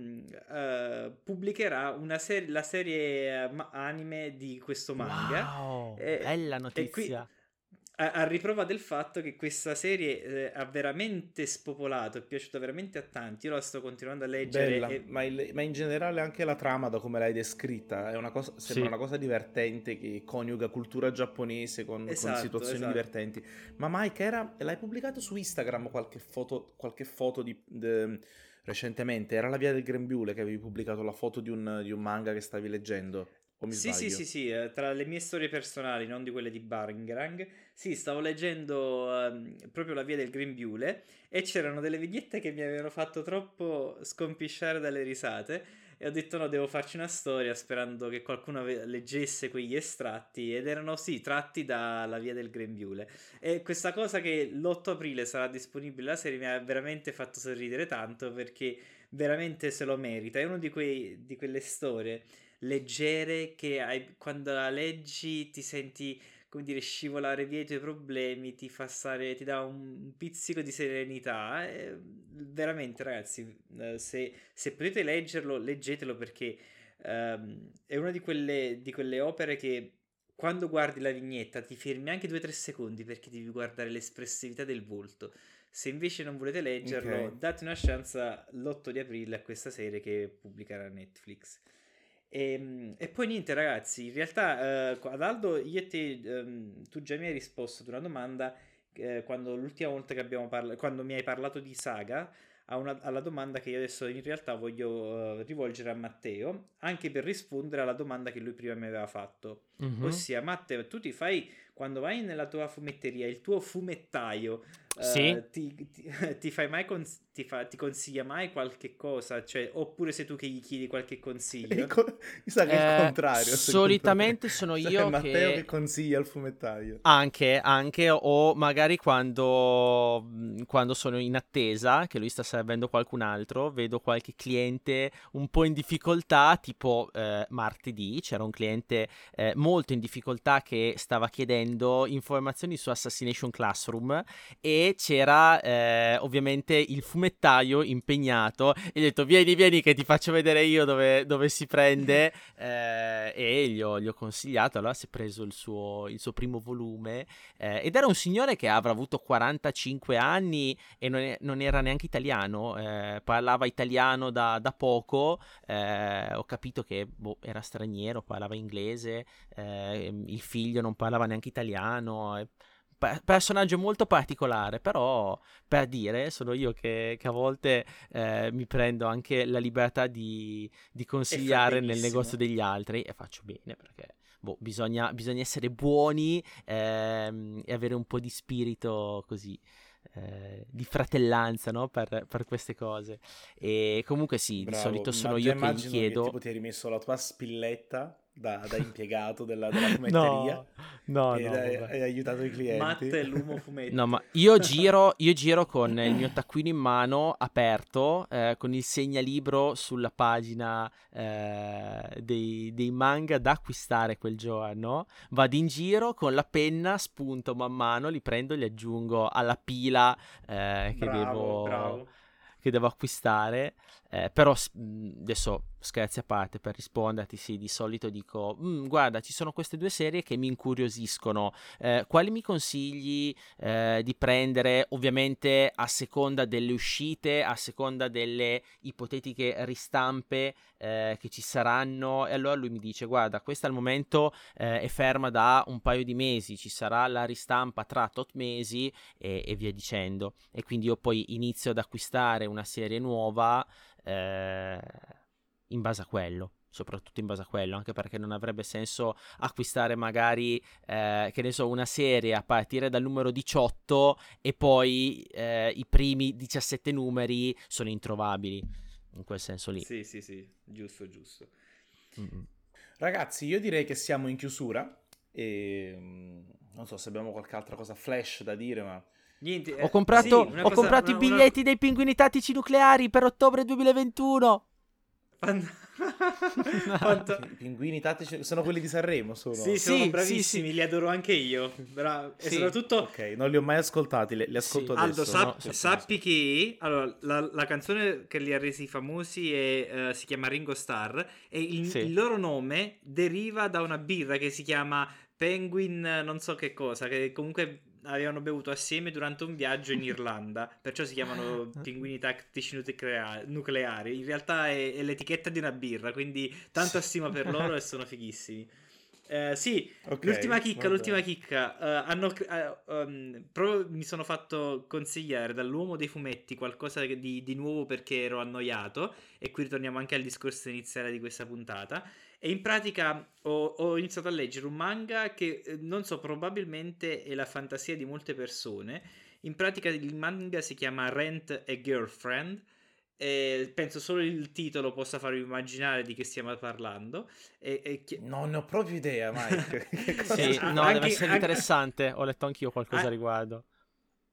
eh, pubblicherà una ser- la serie anime di questo manga. Wow, eh, bella notizia! A, a riprova del fatto che questa serie eh, ha veramente spopolato, è piaciuta veramente a tanti. Io la sto continuando a leggere. Bella, e... ma, il, ma in generale anche la trama, da come l'hai descritta, è una cosa, sembra sì. una cosa divertente che coniuga cultura giapponese con, esatto, con situazioni esatto. divertenti. Ma Mike, era, l'hai pubblicato su Instagram qualche foto, qualche foto di... De... recentemente? Era La Via del Grembiule che avevi pubblicato la foto di un, di un manga che stavi leggendo? Sì, sì, sì, sì, tra le mie storie personali, non di quelle di Bangarang. Sì, stavo leggendo um, proprio La Via del Grembiule e c'erano delle vignette che mi avevano fatto troppo scompisciare dalle risate e ho detto no, devo farci una storia, sperando che qualcuno ave- leggesse quegli estratti, ed erano sì, tratti da La Via del Grembiule. E questa cosa che l'otto aprile sarà disponibile la serie mi ha veramente fatto sorridere tanto, perché veramente se lo merita, è uno di, quei, di quelle storie leggere che hai, quando la leggi ti senti, come dire, scivolare via i tuoi problemi, ti fa stare, ti dà un pizzico di serenità. Eh, veramente ragazzi, eh, se, se potete leggerlo, leggetelo, perché ehm, è una di quelle, di quelle opere che quando guardi la vignetta ti fermi anche due o tre secondi perché devi guardare l'espressività del volto. Se invece non volete leggerlo, okay, date una chance l'otto di aprile a questa serie che pubblicherà Netflix. E, e poi niente ragazzi, in realtà eh, ad Aldo io e te, ehm, tu già mi hai risposto ad una domanda eh, quando l'ultima volta che abbiamo parlato, quando mi hai parlato di saga, a una, alla domanda che io adesso in realtà voglio eh, rivolgere a Matteo, anche per rispondere alla domanda che lui prima mi aveva fatto. Mm-hmm. Ossia, Matteo, tu ti fai, quando vai nella tua fumetteria, il tuo fumettaio, sì, eh, ti, ti, ti fai mai cons- ti, fa, ti consiglia mai qualche cosa? Cioè, oppure sei tu che gli chiedi qualche consiglio? Con- mi sa che è il contrario. Eh, solitamente sono io, cioè, Matteo che... che consiglia il fumettaio. Anche, anche, o magari quando, quando sono in attesa, che lui sta servendo qualcun altro, vedo qualche cliente un po' in difficoltà, tipo eh, martedì c'era un cliente eh, molto in difficoltà che stava chiedendo informazioni su Assassination Classroom e c'era eh, ovviamente il fumettaio impegnato e gli ho detto vieni vieni che ti faccio vedere io dove, dove si prende eh, e gli ho, gli ho consigliato, allora si è preso il suo, il suo primo volume eh, ed era un signore che avrà avuto quarantacinque anni e non, è, non era neanche italiano, eh, parlava italiano da, da poco, eh, ho capito che boh, era straniero, parlava inglese, eh, il figlio non parlava neanche italiano, eh, per- personaggio molto particolare, però per dire sono io che, che a volte eh, mi prendo anche la libertà di, di consigliare nel negozio degli altri e faccio bene perché boh, bisogna, bisogna essere buoni ehm, e avere un po' di spirito così. Eh, di fratellanza, no? Per, per queste cose. E comunque sì, bravo, di solito sono io che gli chiedo. Che tipo ti hai rimesso la tua spilletta da, da impiegato della, della fumetteria? No, no, e no, hai, hai aiutato i clienti. Matte e l'umo fumetti. No, ma io giro, io giro con il mio taccuino in mano aperto, eh, con il segnalibro sulla pagina eh, dei, dei manga da acquistare quel giorno. Vado in giro con la penna, spunto man mano, li prendo, li aggiungo alla pila eh, che bravo, devo... Bravo. Che devo acquistare, eh, però adesso scherzi a parte, per risponderti sì, di solito dico guarda ci sono queste due serie che mi incuriosiscono, eh, quali mi consigli eh, di prendere, ovviamente a seconda delle uscite, a seconda delle ipotetiche ristampe eh, che ci saranno, e allora lui mi dice guarda questa al momento eh, è ferma da un paio di mesi, ci sarà la ristampa tra tot mesi e, e via dicendo, e quindi io poi inizio ad acquistare una serie nuova eh, in base a quello, soprattutto in base a quello, anche perché non avrebbe senso acquistare magari eh, che ne so una serie a partire dal numero diciotto e poi eh, i primi diciassette numeri sono introvabili, in quel senso lì. Sì sì sì, giusto giusto. Mm-hmm. Ragazzi, io direi che siamo in chiusura e non so se abbiamo qualche altra cosa flash da dire, ma niente, eh, ho comprato, sì, ho cosa, comprato una, i biglietti una... dei pinguini tattici nucleari per ottobre duemilaventuno. Quanto... I pinguini tattici sono quelli di Sanremo, sono sì, sono sì, bravissimi, sì, li adoro anche io. Bra- sì. E soprattutto ok, non li ho mai ascoltati, li, li ascolto sì. Aldo, adesso sapp- no, sappi, sappi che allora, la, la canzone che li ha resi famosi è, uh, si chiama Ringo Starr e il, sì. il loro nome deriva da una birra che si chiama Penguin non so che cosa, che comunque avevano bevuto assieme durante un viaggio in Irlanda, perciò si chiamano pinguini tattici nucleari, in realtà è, è l'etichetta di una birra, quindi tanta stima per loro e sono fighissimi. Eh, sì, okay, l'ultima chicca, vabbè. l'ultima chicca, uh, hanno, uh, um, pro- mi sono fatto consigliare dall'uomo dei fumetti qualcosa di, di nuovo perché ero annoiato, e qui ritorniamo anche al discorso iniziale di questa puntata, e in pratica ho, ho iniziato a leggere un manga che non so, probabilmente è la fantasia di molte persone. In pratica il manga si chiama Rent a Girlfriend. Eh, penso solo il titolo possa farvi immaginare di che stiamo parlando. E, e chi... Non ne ho proprio idea, Mike. Sì, no, anche, deve essere anche... interessante. Ho letto anch'io qualcosa a ah... riguardo.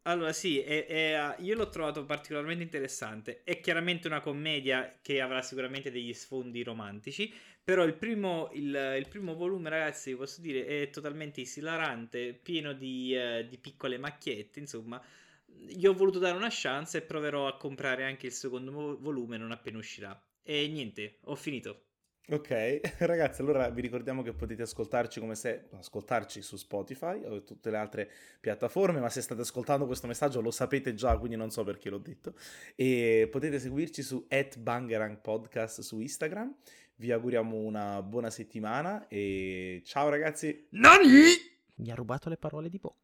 Allora, sì, è, è, io l'ho trovato particolarmente interessante. È chiaramente una commedia che avrà sicuramente degli sfondi romantici. Però il primo, il, il primo volume, ragazzi, posso dire, è totalmente esilarante, pieno di, eh, di piccole macchiette, insomma. Io ho voluto dare una chance e proverò a comprare anche il secondo volume non appena uscirà. E niente, ho finito. Ok, ragazzi, allora vi ricordiamo che potete ascoltarci come se ascoltarci su Spotify o tutte le altre piattaforme, ma se state ascoltando questo messaggio lo sapete già, quindi non so perché l'ho detto. E potete seguirci su at bangerang podcast su Instagram. Vi auguriamo una buona settimana e ciao ragazzi. Nani! Mi ha rubato le parole di bocca.